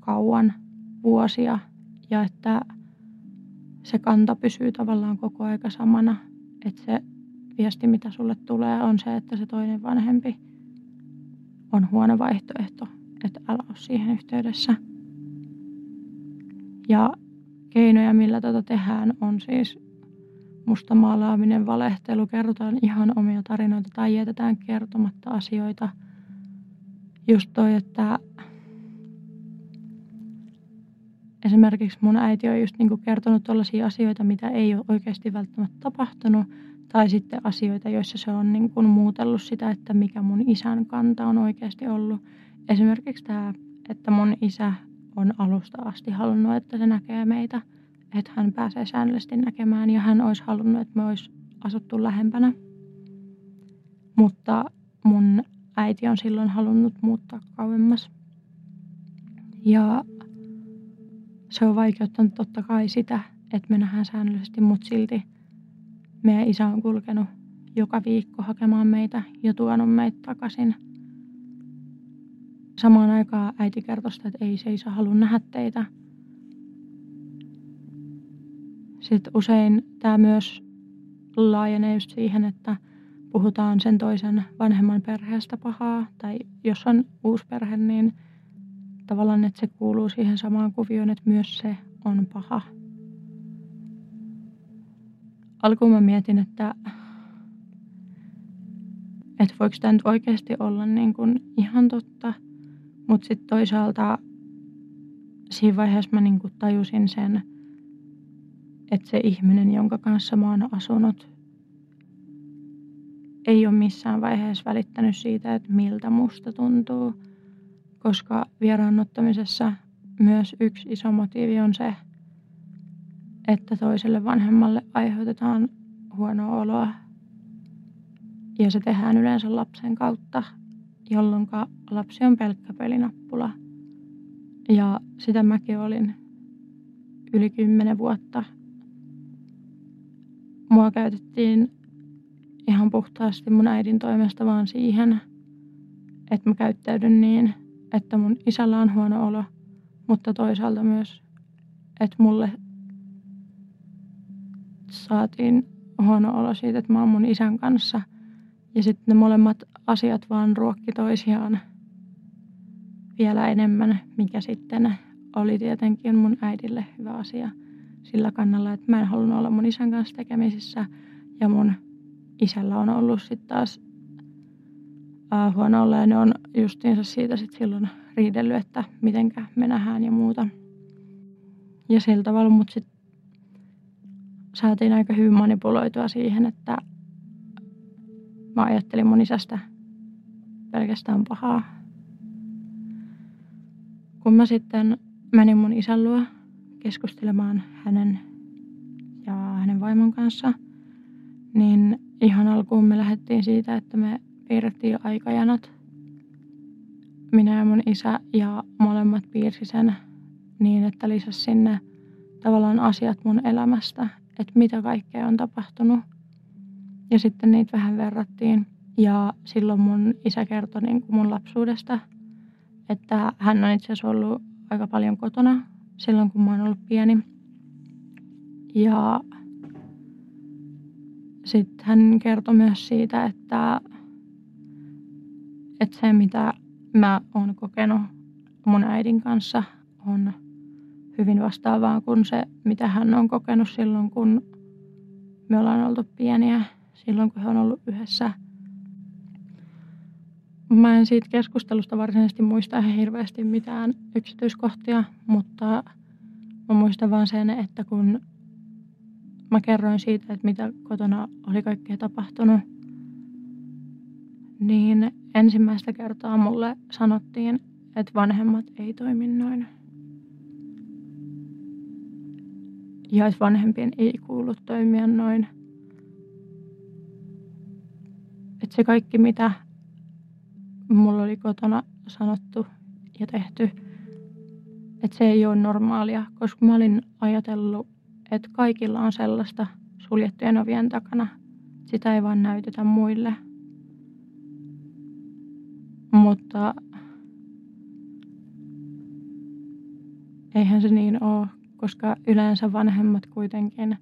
kauan, vuosia ja että se kanta pysyy tavallaan koko aika samana, että se viesti, mitä sulle tulee, on se, että se toinen vanhempi on huono vaihtoehto, että älä ole siihen yhteydessä. Ja keinoja, millä tätä tehdään, on siis mustamaalaaminen, valehtelu, kerrotaan ihan omia tarinoita tai jätetään kertomatta asioita. Just toi, että esimerkiksi mun äiti on just niinku kertonut tällaisia asioita, mitä ei ole oikeasti välttämättä tapahtunut. Tai sitten asioita, joissa se on niinku muutellut sitä, että mikä mun isän kanta on oikeasti ollut. Esimerkiksi tämä, että mun isä on alusta asti halunnut, että se näkee meitä. Että hän pääsee säännöllisesti näkemään ja hän olisi halunnut, että me olisi asuttu lähempänä. Mutta mun äiti on silloin halunnut muuttaa kauemmas. Ja se on vaikeuttanut totta kai sitä, että me nähdään säännöllisesti, mutta silti meidän isä on kulkenut joka viikko hakemaan meitä ja tuonut meitä takaisin. Samaan aikaan äiti kertoi sitä, että ei se isä halua nähdä teitä. Sitten usein tämä myös laajenee just siihen, että puhutaan sen toisen vanhemman perheestä pahaa. Tai jos on uusi perhe, niin tavallaan, että se kuuluu siihen samaan kuvioon, että myös se on paha. Alkuun mä mietin, että, että voiko tämä nyt oikeasti olla niin kuin ihan totta. Mutta sitten toisaalta siinä vaiheessa mä niin kuin tajusin sen, että se ihminen, jonka kanssa mä oon asunut, ei ole missään vaiheessa välittänyt siitä, että miltä musta tuntuu. Koska vieraannuttamisessa myös yksi iso motiivi on se, että toiselle vanhemmalle aiheutetaan huonoa oloa. Ja se tehdään yleensä lapsen kautta, jolloin lapsi on pelkkä pelinappula. Ja sitä mäkin olin yli kymmenen vuotta. Mua käytettiin ihan puhtaasti mun äidin toimesta vaan siihen, että mä käyttäydyn niin, että mun isällä on huono olo, mutta toisaalta myös, että mulle saatiin huono olo siitä, että mä oon mun isän kanssa. Ja sitten ne molemmat asiat vaan ruokki toisiaan vielä enemmän, mikä sitten oli tietenkin mun äidille hyvä asia sillä kannalla, että mä en halunnut olla mun isän kanssa tekemisissä. Ja mun isällä on ollut sitten taas äh, huono olla, ja ne on justiinsa siitä sit silloin riidellyt, että mitenkä me nähdään ja muuta. Ja sillä tavalla mut sit saatiin aika hyvin manipuloitua siihen, että mä ajattelin mun isästä pelkästään pahaa. Kun mä sitten menin mun isän luo keskustelemaan hänen ja hänen vaimon kanssa, niin ihan alkuun me lähdettiin siitä, että me piirrettiin aikajanat. Minä ja mun isä ja molemmat piirsi sen niin, että lisäsi sinne tavallaan asiat mun elämästä, että mitä kaikkea on tapahtunut. Ja sitten niitä vähän verrattiin. Ja silloin mun isä kertoi niin kuin mun lapsuudesta, että hän on itse asiassa ollut aika paljon kotona silloin, kun mä oon ollut pieni. Ja sitten hän kertoi myös siitä, että, että se mitä mä oon kokenut mun äidin kanssa on hyvin vastaavaa kuin se, mitä hän on kokenut silloin, kun me ollaan oltu pieniä, silloin kun he on ollut yhdessä. Mä en siitä keskustelusta varsinaisesti muista ihan hirveästi mitään yksityiskohtia, mutta mä muistan vaan sen, että kun mä kerroin siitä, että mitä kotona oli kaikkea tapahtunut, niin ensimmäistä kertaa mulle sanottiin, että vanhemmat ei toimi noin. Ja että vanhempien ei kuulu toimia noin. Että se kaikki, mitä mulla oli kotona sanottu ja tehty, että se ei ole normaalia, koska mä olin ajatellut, että kaikilla on sellaista suljettujen ovien takana. Sitä ei vaan näytetä muille. Mutta eihän se niin ole, koska yleensä vanhemmat kuitenkin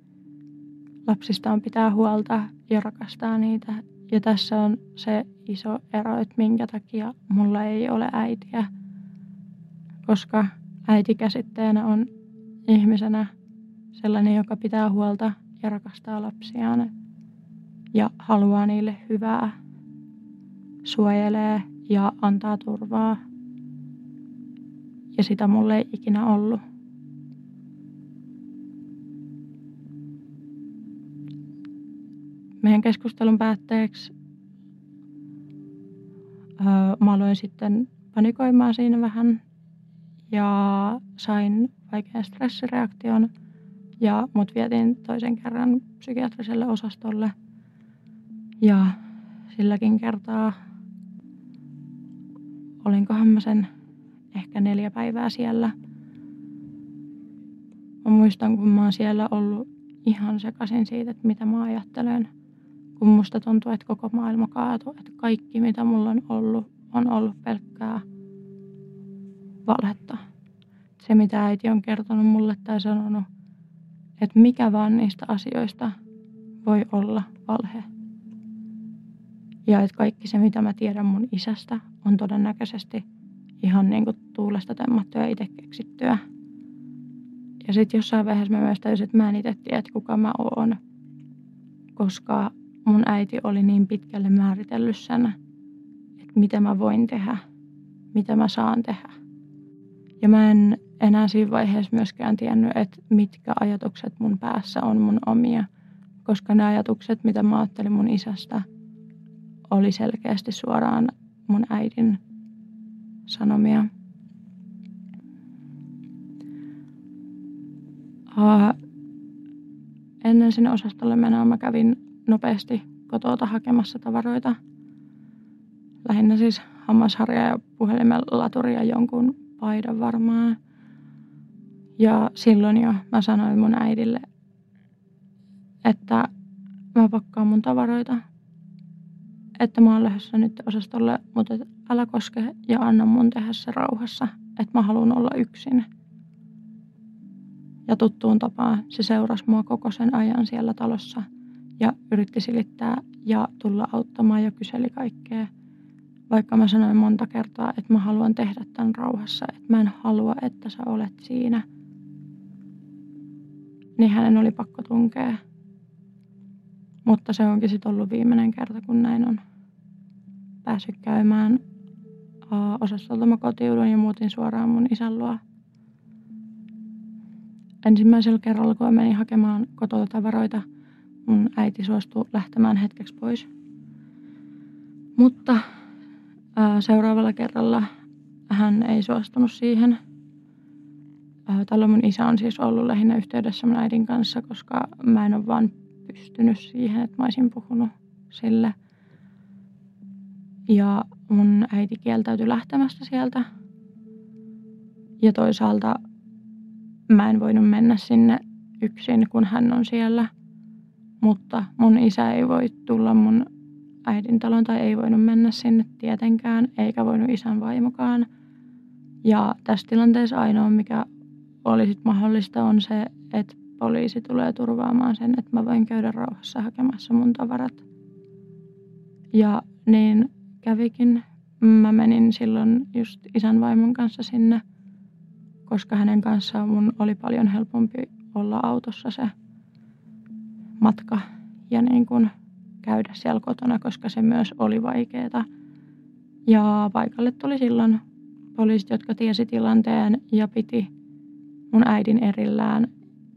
lapsistaan pitää huolta ja rakastaa niitä. Ja tässä on se iso ero, että minkä takia mulla ei ole äitiä, koska äiti käsitteenä on ihmisenä sellainen, joka pitää huolta ja rakastaa lapsiaan ja haluaa niille hyvää, suojelee ja antaa turvaa. Ja sitä mulla ei ikinä ollut. Meidän keskustelun päätteeksi öö, mä aloin sitten panikoimaan siinä vähän ja sain vaikean stressireaktion ja mut vietiin toisen kerran psykiatriselle osastolle ja silläkin kertaa olinkohan mä sen ehkä neljä päivää siellä. Mä muistan, kun mä oon siellä ollut ihan sekaisin siitä, että mitä mä ajattelen. Kun musta tuntuu, että koko maailma kaatui, että kaikki mitä mulla on ollut, on ollut pelkkää valhetta. Se mitä äiti on kertonut mulle tai sanonut, että mikä vaan niistä asioista voi olla valhe. Ja että kaikki se mitä mä tiedän mun isästä on todennäköisesti ihan niin kuin tuulesta temmattua ja itse keksittyä. Ja sitten jossain vaiheessa mä myös täysin, että mä en itse tiedä, kuka mä oon, koska mun äiti oli niin pitkälle määritellyt sen, että mitä mä voin tehdä, mitä mä saan tehdä. Ja mä en enää siinä vaiheessa myöskään tiennyt, että mitkä ajatukset mun päässä on mun omia, koska ne ajatukset, mitä mä ajattelin mun isästä, oli selkeästi suoraan mun äidin sanomia. Uh, ennen sinne osastolle menoa mä kävin nopeasti kotota hakemassa tavaroita. Lähinnä siis hammasharja ja puhelimen laturi ja jonkun paidan varmaan. Ja silloin jo mä sanoin mun äidille, että mä pakkaan mun tavaroita. Että mä oon lähdössä nyt osastolle, mutta älä koske ja anna mun tehdä se rauhassa. Että mä haluan olla yksin. Ja tuttuun tapaan se seurasi mua koko sen ajan siellä talossa ja yritti silittää ja tulla auttamaan ja kyseli kaikkea. Vaikka mä sanoin monta kertaa, että mä haluan tehdä tämän rauhassa, että mä en halua, että sä olet siinä. Niin hänen oli pakko tunkea. Mutta se onkin sitten ollut viimeinen kerta, kun näin on päässyt käymään osastolta. Mä kotiudun ja muutin suoraan mun isän luo. Ensimmäisellä kerralla, kun menin hakemaan kotoa tavaroita, mun äiti suostui lähtemään hetkeksi pois. Mutta ää, seuraavalla kerralla hän ei suostunut siihen. Tällä mun isä on siis ollut lähinnä yhteydessä mun äidin kanssa, koska mä en ole vaan pystynyt siihen, että mä olisin puhunut sille. Ja mun äiti kieltäytyi lähtemästä sieltä. Ja toisaalta mä en voinut mennä sinne yksin, kun hän on siellä. Mutta mun isä ei voi tulla mun äidin taloon tai ei voinut mennä sinne tietenkään, eikä voinut isän vaimokaan. Ja tässä tilanteessa ainoa, mikä oli sit mahdollista, on se, että poliisi tulee turvaamaan sen, että mä voin käydä rauhassa hakemassa mun tavarat. Ja niin kävikin. Mä menin silloin just isän vaimon kanssa sinne, koska hänen kanssaan mun oli paljon helpompi olla autossa se matka ja niin kun käydä siellä kotona, koska se myös oli vaikeeta. Ja paikalle tuli silloin poliisit, jotka tiesi tilanteen ja piti mun äidin erillään.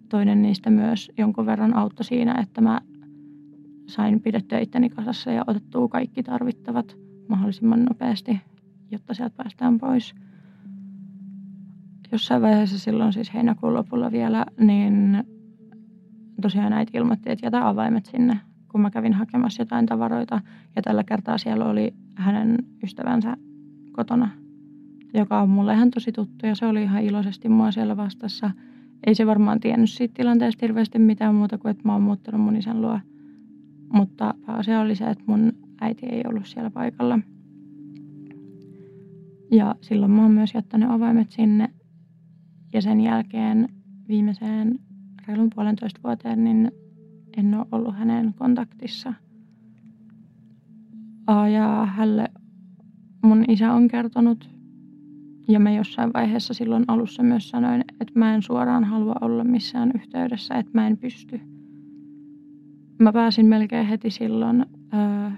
Toinen niistä myös jonkun verran auttoi siinä, että mä sain pidettyä itteni kasassa ja otettua kaikki tarvittavat mahdollisimman nopeasti, jotta sieltä päästään pois. Jossain vaiheessa silloin siis heinäkuun lopulla vielä, niin tosiaan äiti ilmoitti, että jätä avaimet sinne, kun mä kävin hakemassa jotain tavaroita. Ja tällä kertaa siellä oli hänen ystävänsä kotona, joka on mulle ihan tosi tuttu, ja se oli ihan iloisesti mua siellä vastassa. Ei se varmaan tiennyt siitä tilanteesta hirveästi mitään muuta kuin, että mä oon muuttanut mun isän luo. Mutta se oli se, että mun äiti ei ollut siellä paikalla. Ja silloin mä oon myös jättänyt avaimet sinne. Ja sen jälkeen viimeiseen reilun puolentoista vuoteen niin en ole ollut hänen kontaktissa. Ja hälle mun isä on kertonut. Ja mä jossain vaiheessa silloin alussa myös sanoin, että mä en suoraan halua olla missään yhteydessä, että mä en pysty. Mä pääsin melkein heti silloin öö,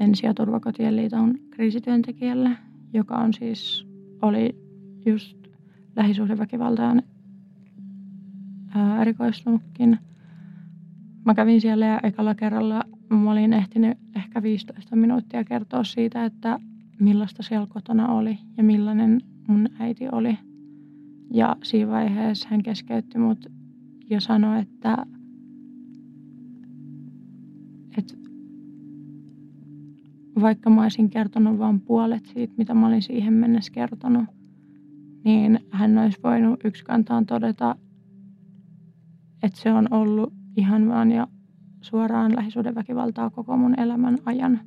Ensi- ja turvakotien liiton kriisityöntekijälle, joka on siis, oli just lähisuhdeväkivaltaan öö, erikoistunutkin. Mä kävin siellä ja ekalla kerralla mä olin ehtinyt ehkä viisitoista minuuttia kertoa siitä, että millaista siellä kotona oli ja millainen mun äiti oli. Ja siinä vaiheessa hän keskeytti mut ja sanoi, että, että vaikka mä olisin kertonut vain puolet siitä, mitä mä olin siihen mennessä kertonut, niin hän olisi voinut yksikantaan todeta, että se on ollut ihan vaan ja suoraan lähisuhdeväkivaltaa koko mun elämän ajan.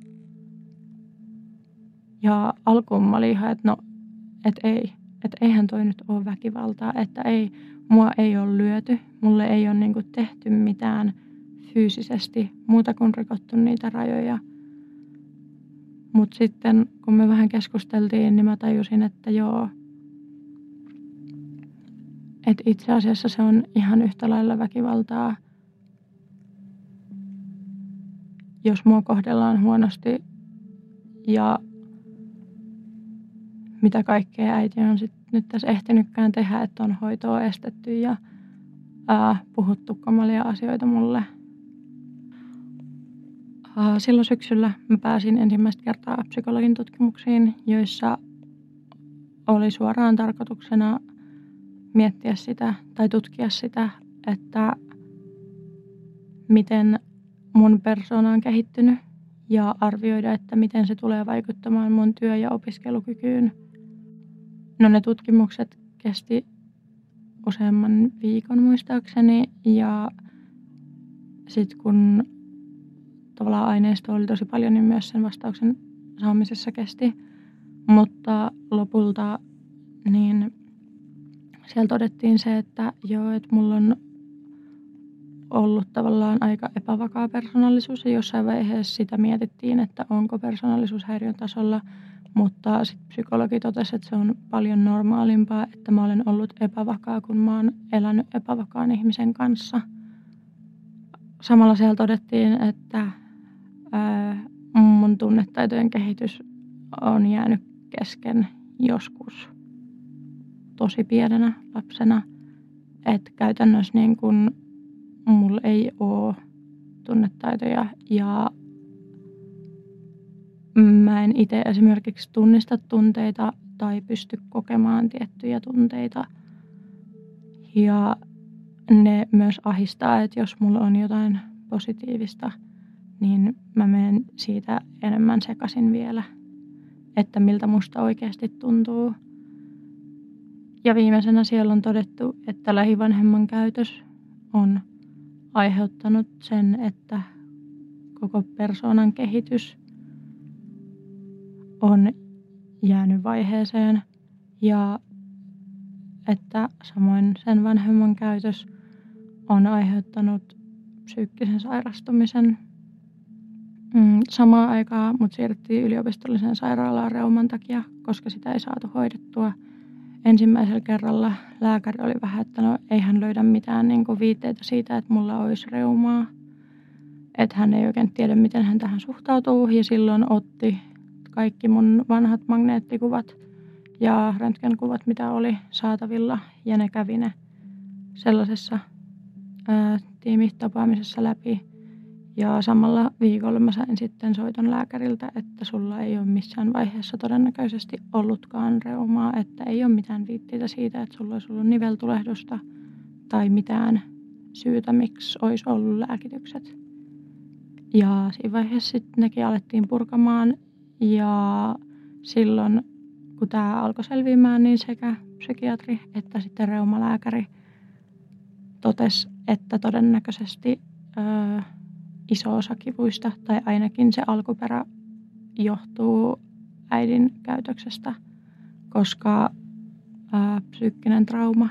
Ja alkuun mä olin ihan, että no, et ei, että eihän toi nyt ole väkivaltaa, että ei, mua ei ole lyöty, mulle ei ole niinku tehty mitään fyysisesti, muuta kuin rikottu niitä rajoja. Mutta sitten, kun me vähän keskusteltiin, niin mä tajusin, että joo, että itse asiassa se on ihan yhtä lailla väkivaltaa, jos mua kohdellaan huonosti ja mitä kaikkea äiti on sit nyt tässä ehtinytkään tehdä, että on hoitoa estetty ja ää, puhuttu kamalia asioita mulle. Ää, silloin syksyllä mä pääsin ensimmäistä kertaa psykologin tutkimuksiin, joissa oli suoraan tarkoituksena miettiä sitä tai tutkia sitä, että miten mun persoona on kehittynyt ja arvioida, että miten se tulee vaikuttamaan mun työ- ja opiskelukykyyn. No ne tutkimukset kesti useamman viikon muistaakseni, ja sitten kun tavallaan aineistoa oli tosi paljon, niin myös sen vastauksen saamisessa kesti. Mutta lopulta niin siellä todettiin se, että joo, että mulla on ollut tavallaan aika epävakaa persoonallisuus, ja jossain vaiheessa sitä mietittiin, että onko persoonallisuushäiriön tasolla. Mutta sitten psykologi totesi, että se on paljon normaalimpaa, että mä olen ollut epävakaa, kun mä oon elänyt epävakaan ihmisen kanssa. Samalla siellä todettiin, että ää, mun tunnetaitojen kehitys on jäänyt kesken joskus tosi pienenä lapsena. Että käytännössä niin kun mulla ei ole tunnetaitoja ja mä en itse esimerkiksi tunnista tunteita tai pysty kokemaan tiettyjä tunteita. Ja ne myös ahistaa, että jos mulla on jotain positiivista, niin mä menen siitä enemmän sekaisin vielä, että miltä musta oikeasti tuntuu. Ja viimeisenä siellä on todettu, että lähivanhemman käytös on aiheuttanut sen, että koko persoonan kehitys on jäänyt vaiheeseen ja että samoin sen vanhemman käytös on aiheuttanut psyykkisen sairastumisen samaan aikaan, mutta siirrettiin yliopistolliseen sairaalaan reuman takia, koska sitä ei saatu hoidettua. Ensimmäisellä kerralla lääkäri oli vähän, että no, ei hän löydä mitään niin kuin viitteitä siitä, että mulla olisi reumaa. Että hän ei oikein tiedä, miten hän tähän suhtautuu ja silloin otti kaikki mun vanhat magneettikuvat ja röntgenkuvat, mitä oli saatavilla. Ja ne kävi ne sellaisessa ää, tiimitapaamisessa läpi. Ja samalla viikolla mä sain sitten soiton lääkäriltä, että sulla ei ole missään vaiheessa todennäköisesti ollutkaan reumaa, että ei ole mitään viitteitä siitä, että sulla olisi ollut niveltulehdusta tai mitään syytä, miksi olisi ollut lääkitykset. Ja siinä vaiheessa sitten nekin alettiin purkamaan ja silloin kun tämä alkoi selviämään, niin sekä psykiatri että sitten reumalääkäri totesi, että todennäköisesti öö, iso osa kivuista, tai ainakin se alkuperä johtuu äidin käytöksestä, koska ää, psyykkinen trauma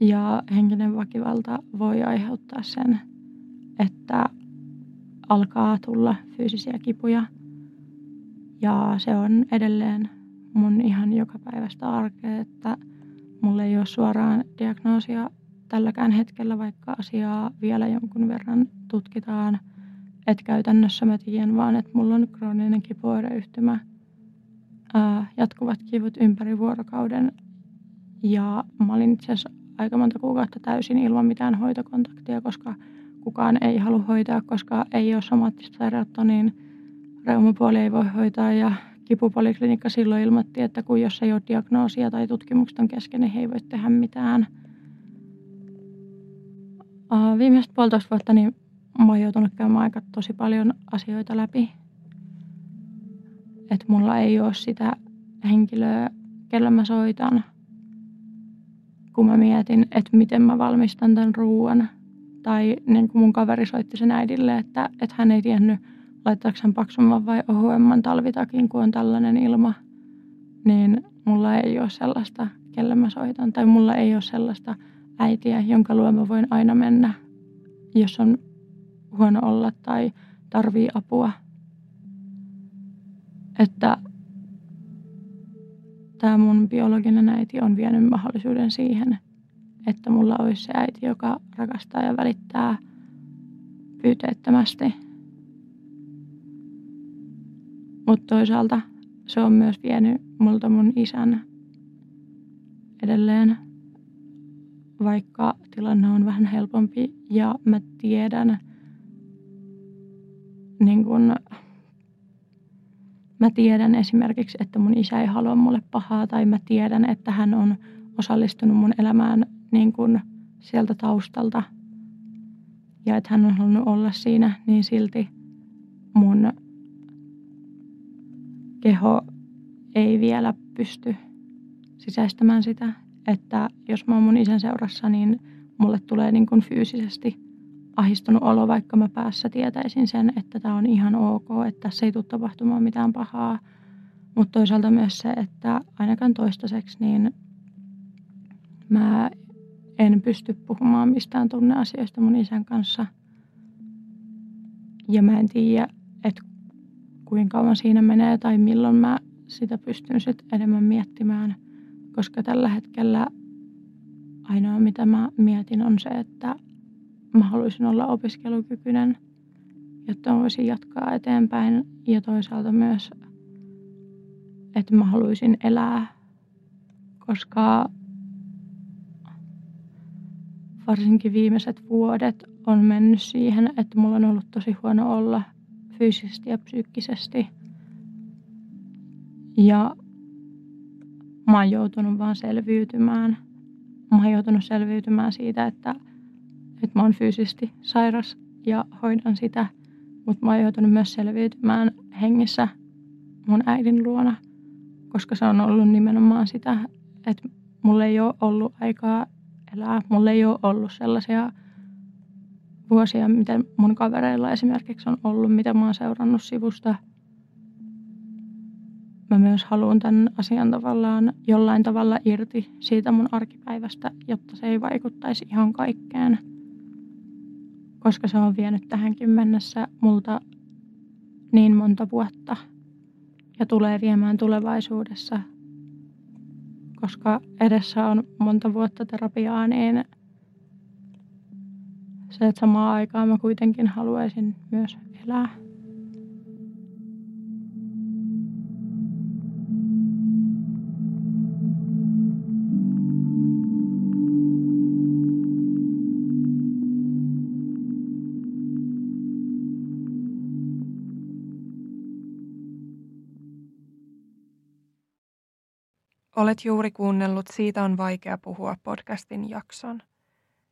ja henkinen väkivalta voi aiheuttaa sen, että alkaa tulla fyysisiä kipuja. Ja se on edelleen mun ihan jokapäiväistä arkea, että mulla ei ole suoraan diagnoosia tälläkään hetkellä, vaikka asiaa vielä jonkun verran tutkitaan. Että käytännössä mä tiedän vaan, että mulla on krooninen kipuoireyhtymä, ää, jatkuvat kivut ympäri vuorokauden. Ja mä olin itse asiassa aika monta kuukautta täysin ilman mitään hoitokontaktia, koska kukaan ei halua hoitaa, koska ei ole somaattista sairautta, niin reumapuoli ei voi hoitaa. Ja kipupoliklinikka silloin ilmoitti, että kun jos ei ole diagnoosia tai tutkimukset on kesken, niin he ei voi tehdä mitään. Viimeiset puolitoista vuotta niin mä oon joutunut käymään aika tosi paljon asioita läpi. Että mulla ei ole sitä henkilöä, kellä mä soitan, kun mä mietin, että miten mä valmistan tämän ruuan. Tai niin kuin mun kaveri soitti sen äidille, että, että hän ei tiennyt, laittaako hän paksumman vai ohuemman talvitakin, kun on tällainen ilma. Niin mulla ei ole sellaista, kellä mä soitan. Tai mulla ei ole sellaista äitiä, jonka luo mä voin aina mennä, jos on huono olla tai tarvii apua. Että tämä mun biologinen äiti on vienyt mahdollisuuden siihen, että mulla olisi se äiti, joka rakastaa ja välittää pyyteettömästi. Mutta toisaalta se on myös vienyt multa mun isän edelleen. Vaikka tilanne on vähän helpompi ja mä tiedän, niin kun, mä tiedän esimerkiksi, että mun isä ei halua mulle pahaa tai mä tiedän, että hän on osallistunut mun elämään niin kun sieltä taustalta ja että hän on halunnut olla siinä, niin silti mun keho ei vielä pysty sisäistämään sitä. Että jos mä oon mun isän seurassa, niin mulle tulee niin kuin fyysisesti ahistunut olo, vaikka mä päässä tietäisin sen, että tää on ihan ok, että tässä ei tule tapahtumaan mitään pahaa. Mutta toisaalta myös se, että ainakaan toistaiseksi, niin mä en pysty puhumaan mistään tunneasioista mun isän kanssa. Ja mä en tiedä, että kuinka kauan siinä menee tai milloin mä sitä pystyn sit enemmän miettimään. Koska tällä hetkellä ainoa mitä mä mietin on se, että mä haluaisin olla opiskelukykyinen jotta voisin jatkaa eteenpäin ja toisaalta myös, että mä haluaisin elää, koska varsinkin viimeiset vuodet on mennyt siihen, että mulla on ollut tosi huono olla fyysisesti ja psyykkisesti. Ja mä oon joutunut vaan selviytymään. Mä oon joutunut selviytymään siitä, että, että mä oon fyysisesti sairas ja hoidan sitä. Mutta mä oon joutunut myös selviytymään hengissä mun äidin luona, koska se on ollut nimenomaan sitä, että mulla ei ole ollut aikaa elää. Mulla ei ole ollut sellaisia vuosia, mitä mun kavereilla esimerkiksi on ollut, mitä mä oon seurannut sivusta. Mä myös haluan tämän asian tavallaan jollain tavalla irti siitä mun arkipäivästä, jotta se ei vaikuttaisi ihan kaikkeen. Koska se on vienyt tähänkin mennessä multa niin monta vuotta ja tulee viemään tulevaisuudessa. Koska edessä on monta vuotta terapiaa, niin se, että samaan aikaan mä kuitenkin haluaisin myös elää. Olet juuri kuunnellut Siitä on vaikea puhua -podcastin jakson.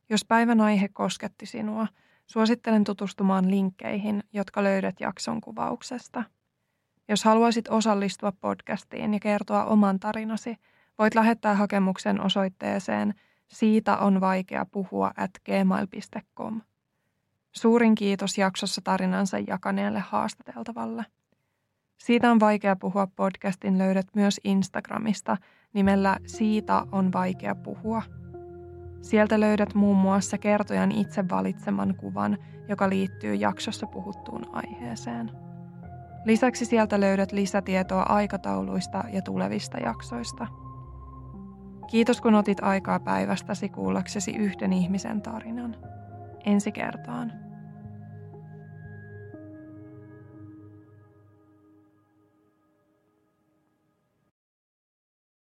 Jos päivän aihe kosketti sinua, suosittelen tutustumaan linkkeihin, jotka löydät jakson kuvauksesta. Jos haluaisit osallistua podcastiin ja kertoa oman tarinasi, voit lähettää hakemuksen osoitteeseen siitäonvaikeapuhua at gmail piste com. Suurin kiitos jaksossa tarinansa jakaneelle haastateltavalle. Siitä on vaikea puhua -podcastin löydät myös Instagramista nimellä Siitä on vaikea puhua. Sieltä löydät muun muassa kertojan itse valitseman kuvan, joka liittyy jaksossa puhuttuun aiheeseen. Lisäksi sieltä löydät lisätietoa aikatauluista ja tulevista jaksoista. Kiitos kun otit aikaa päivästäsi kuullaksesi yhden ihmisen tarinan. Ensi kertaan.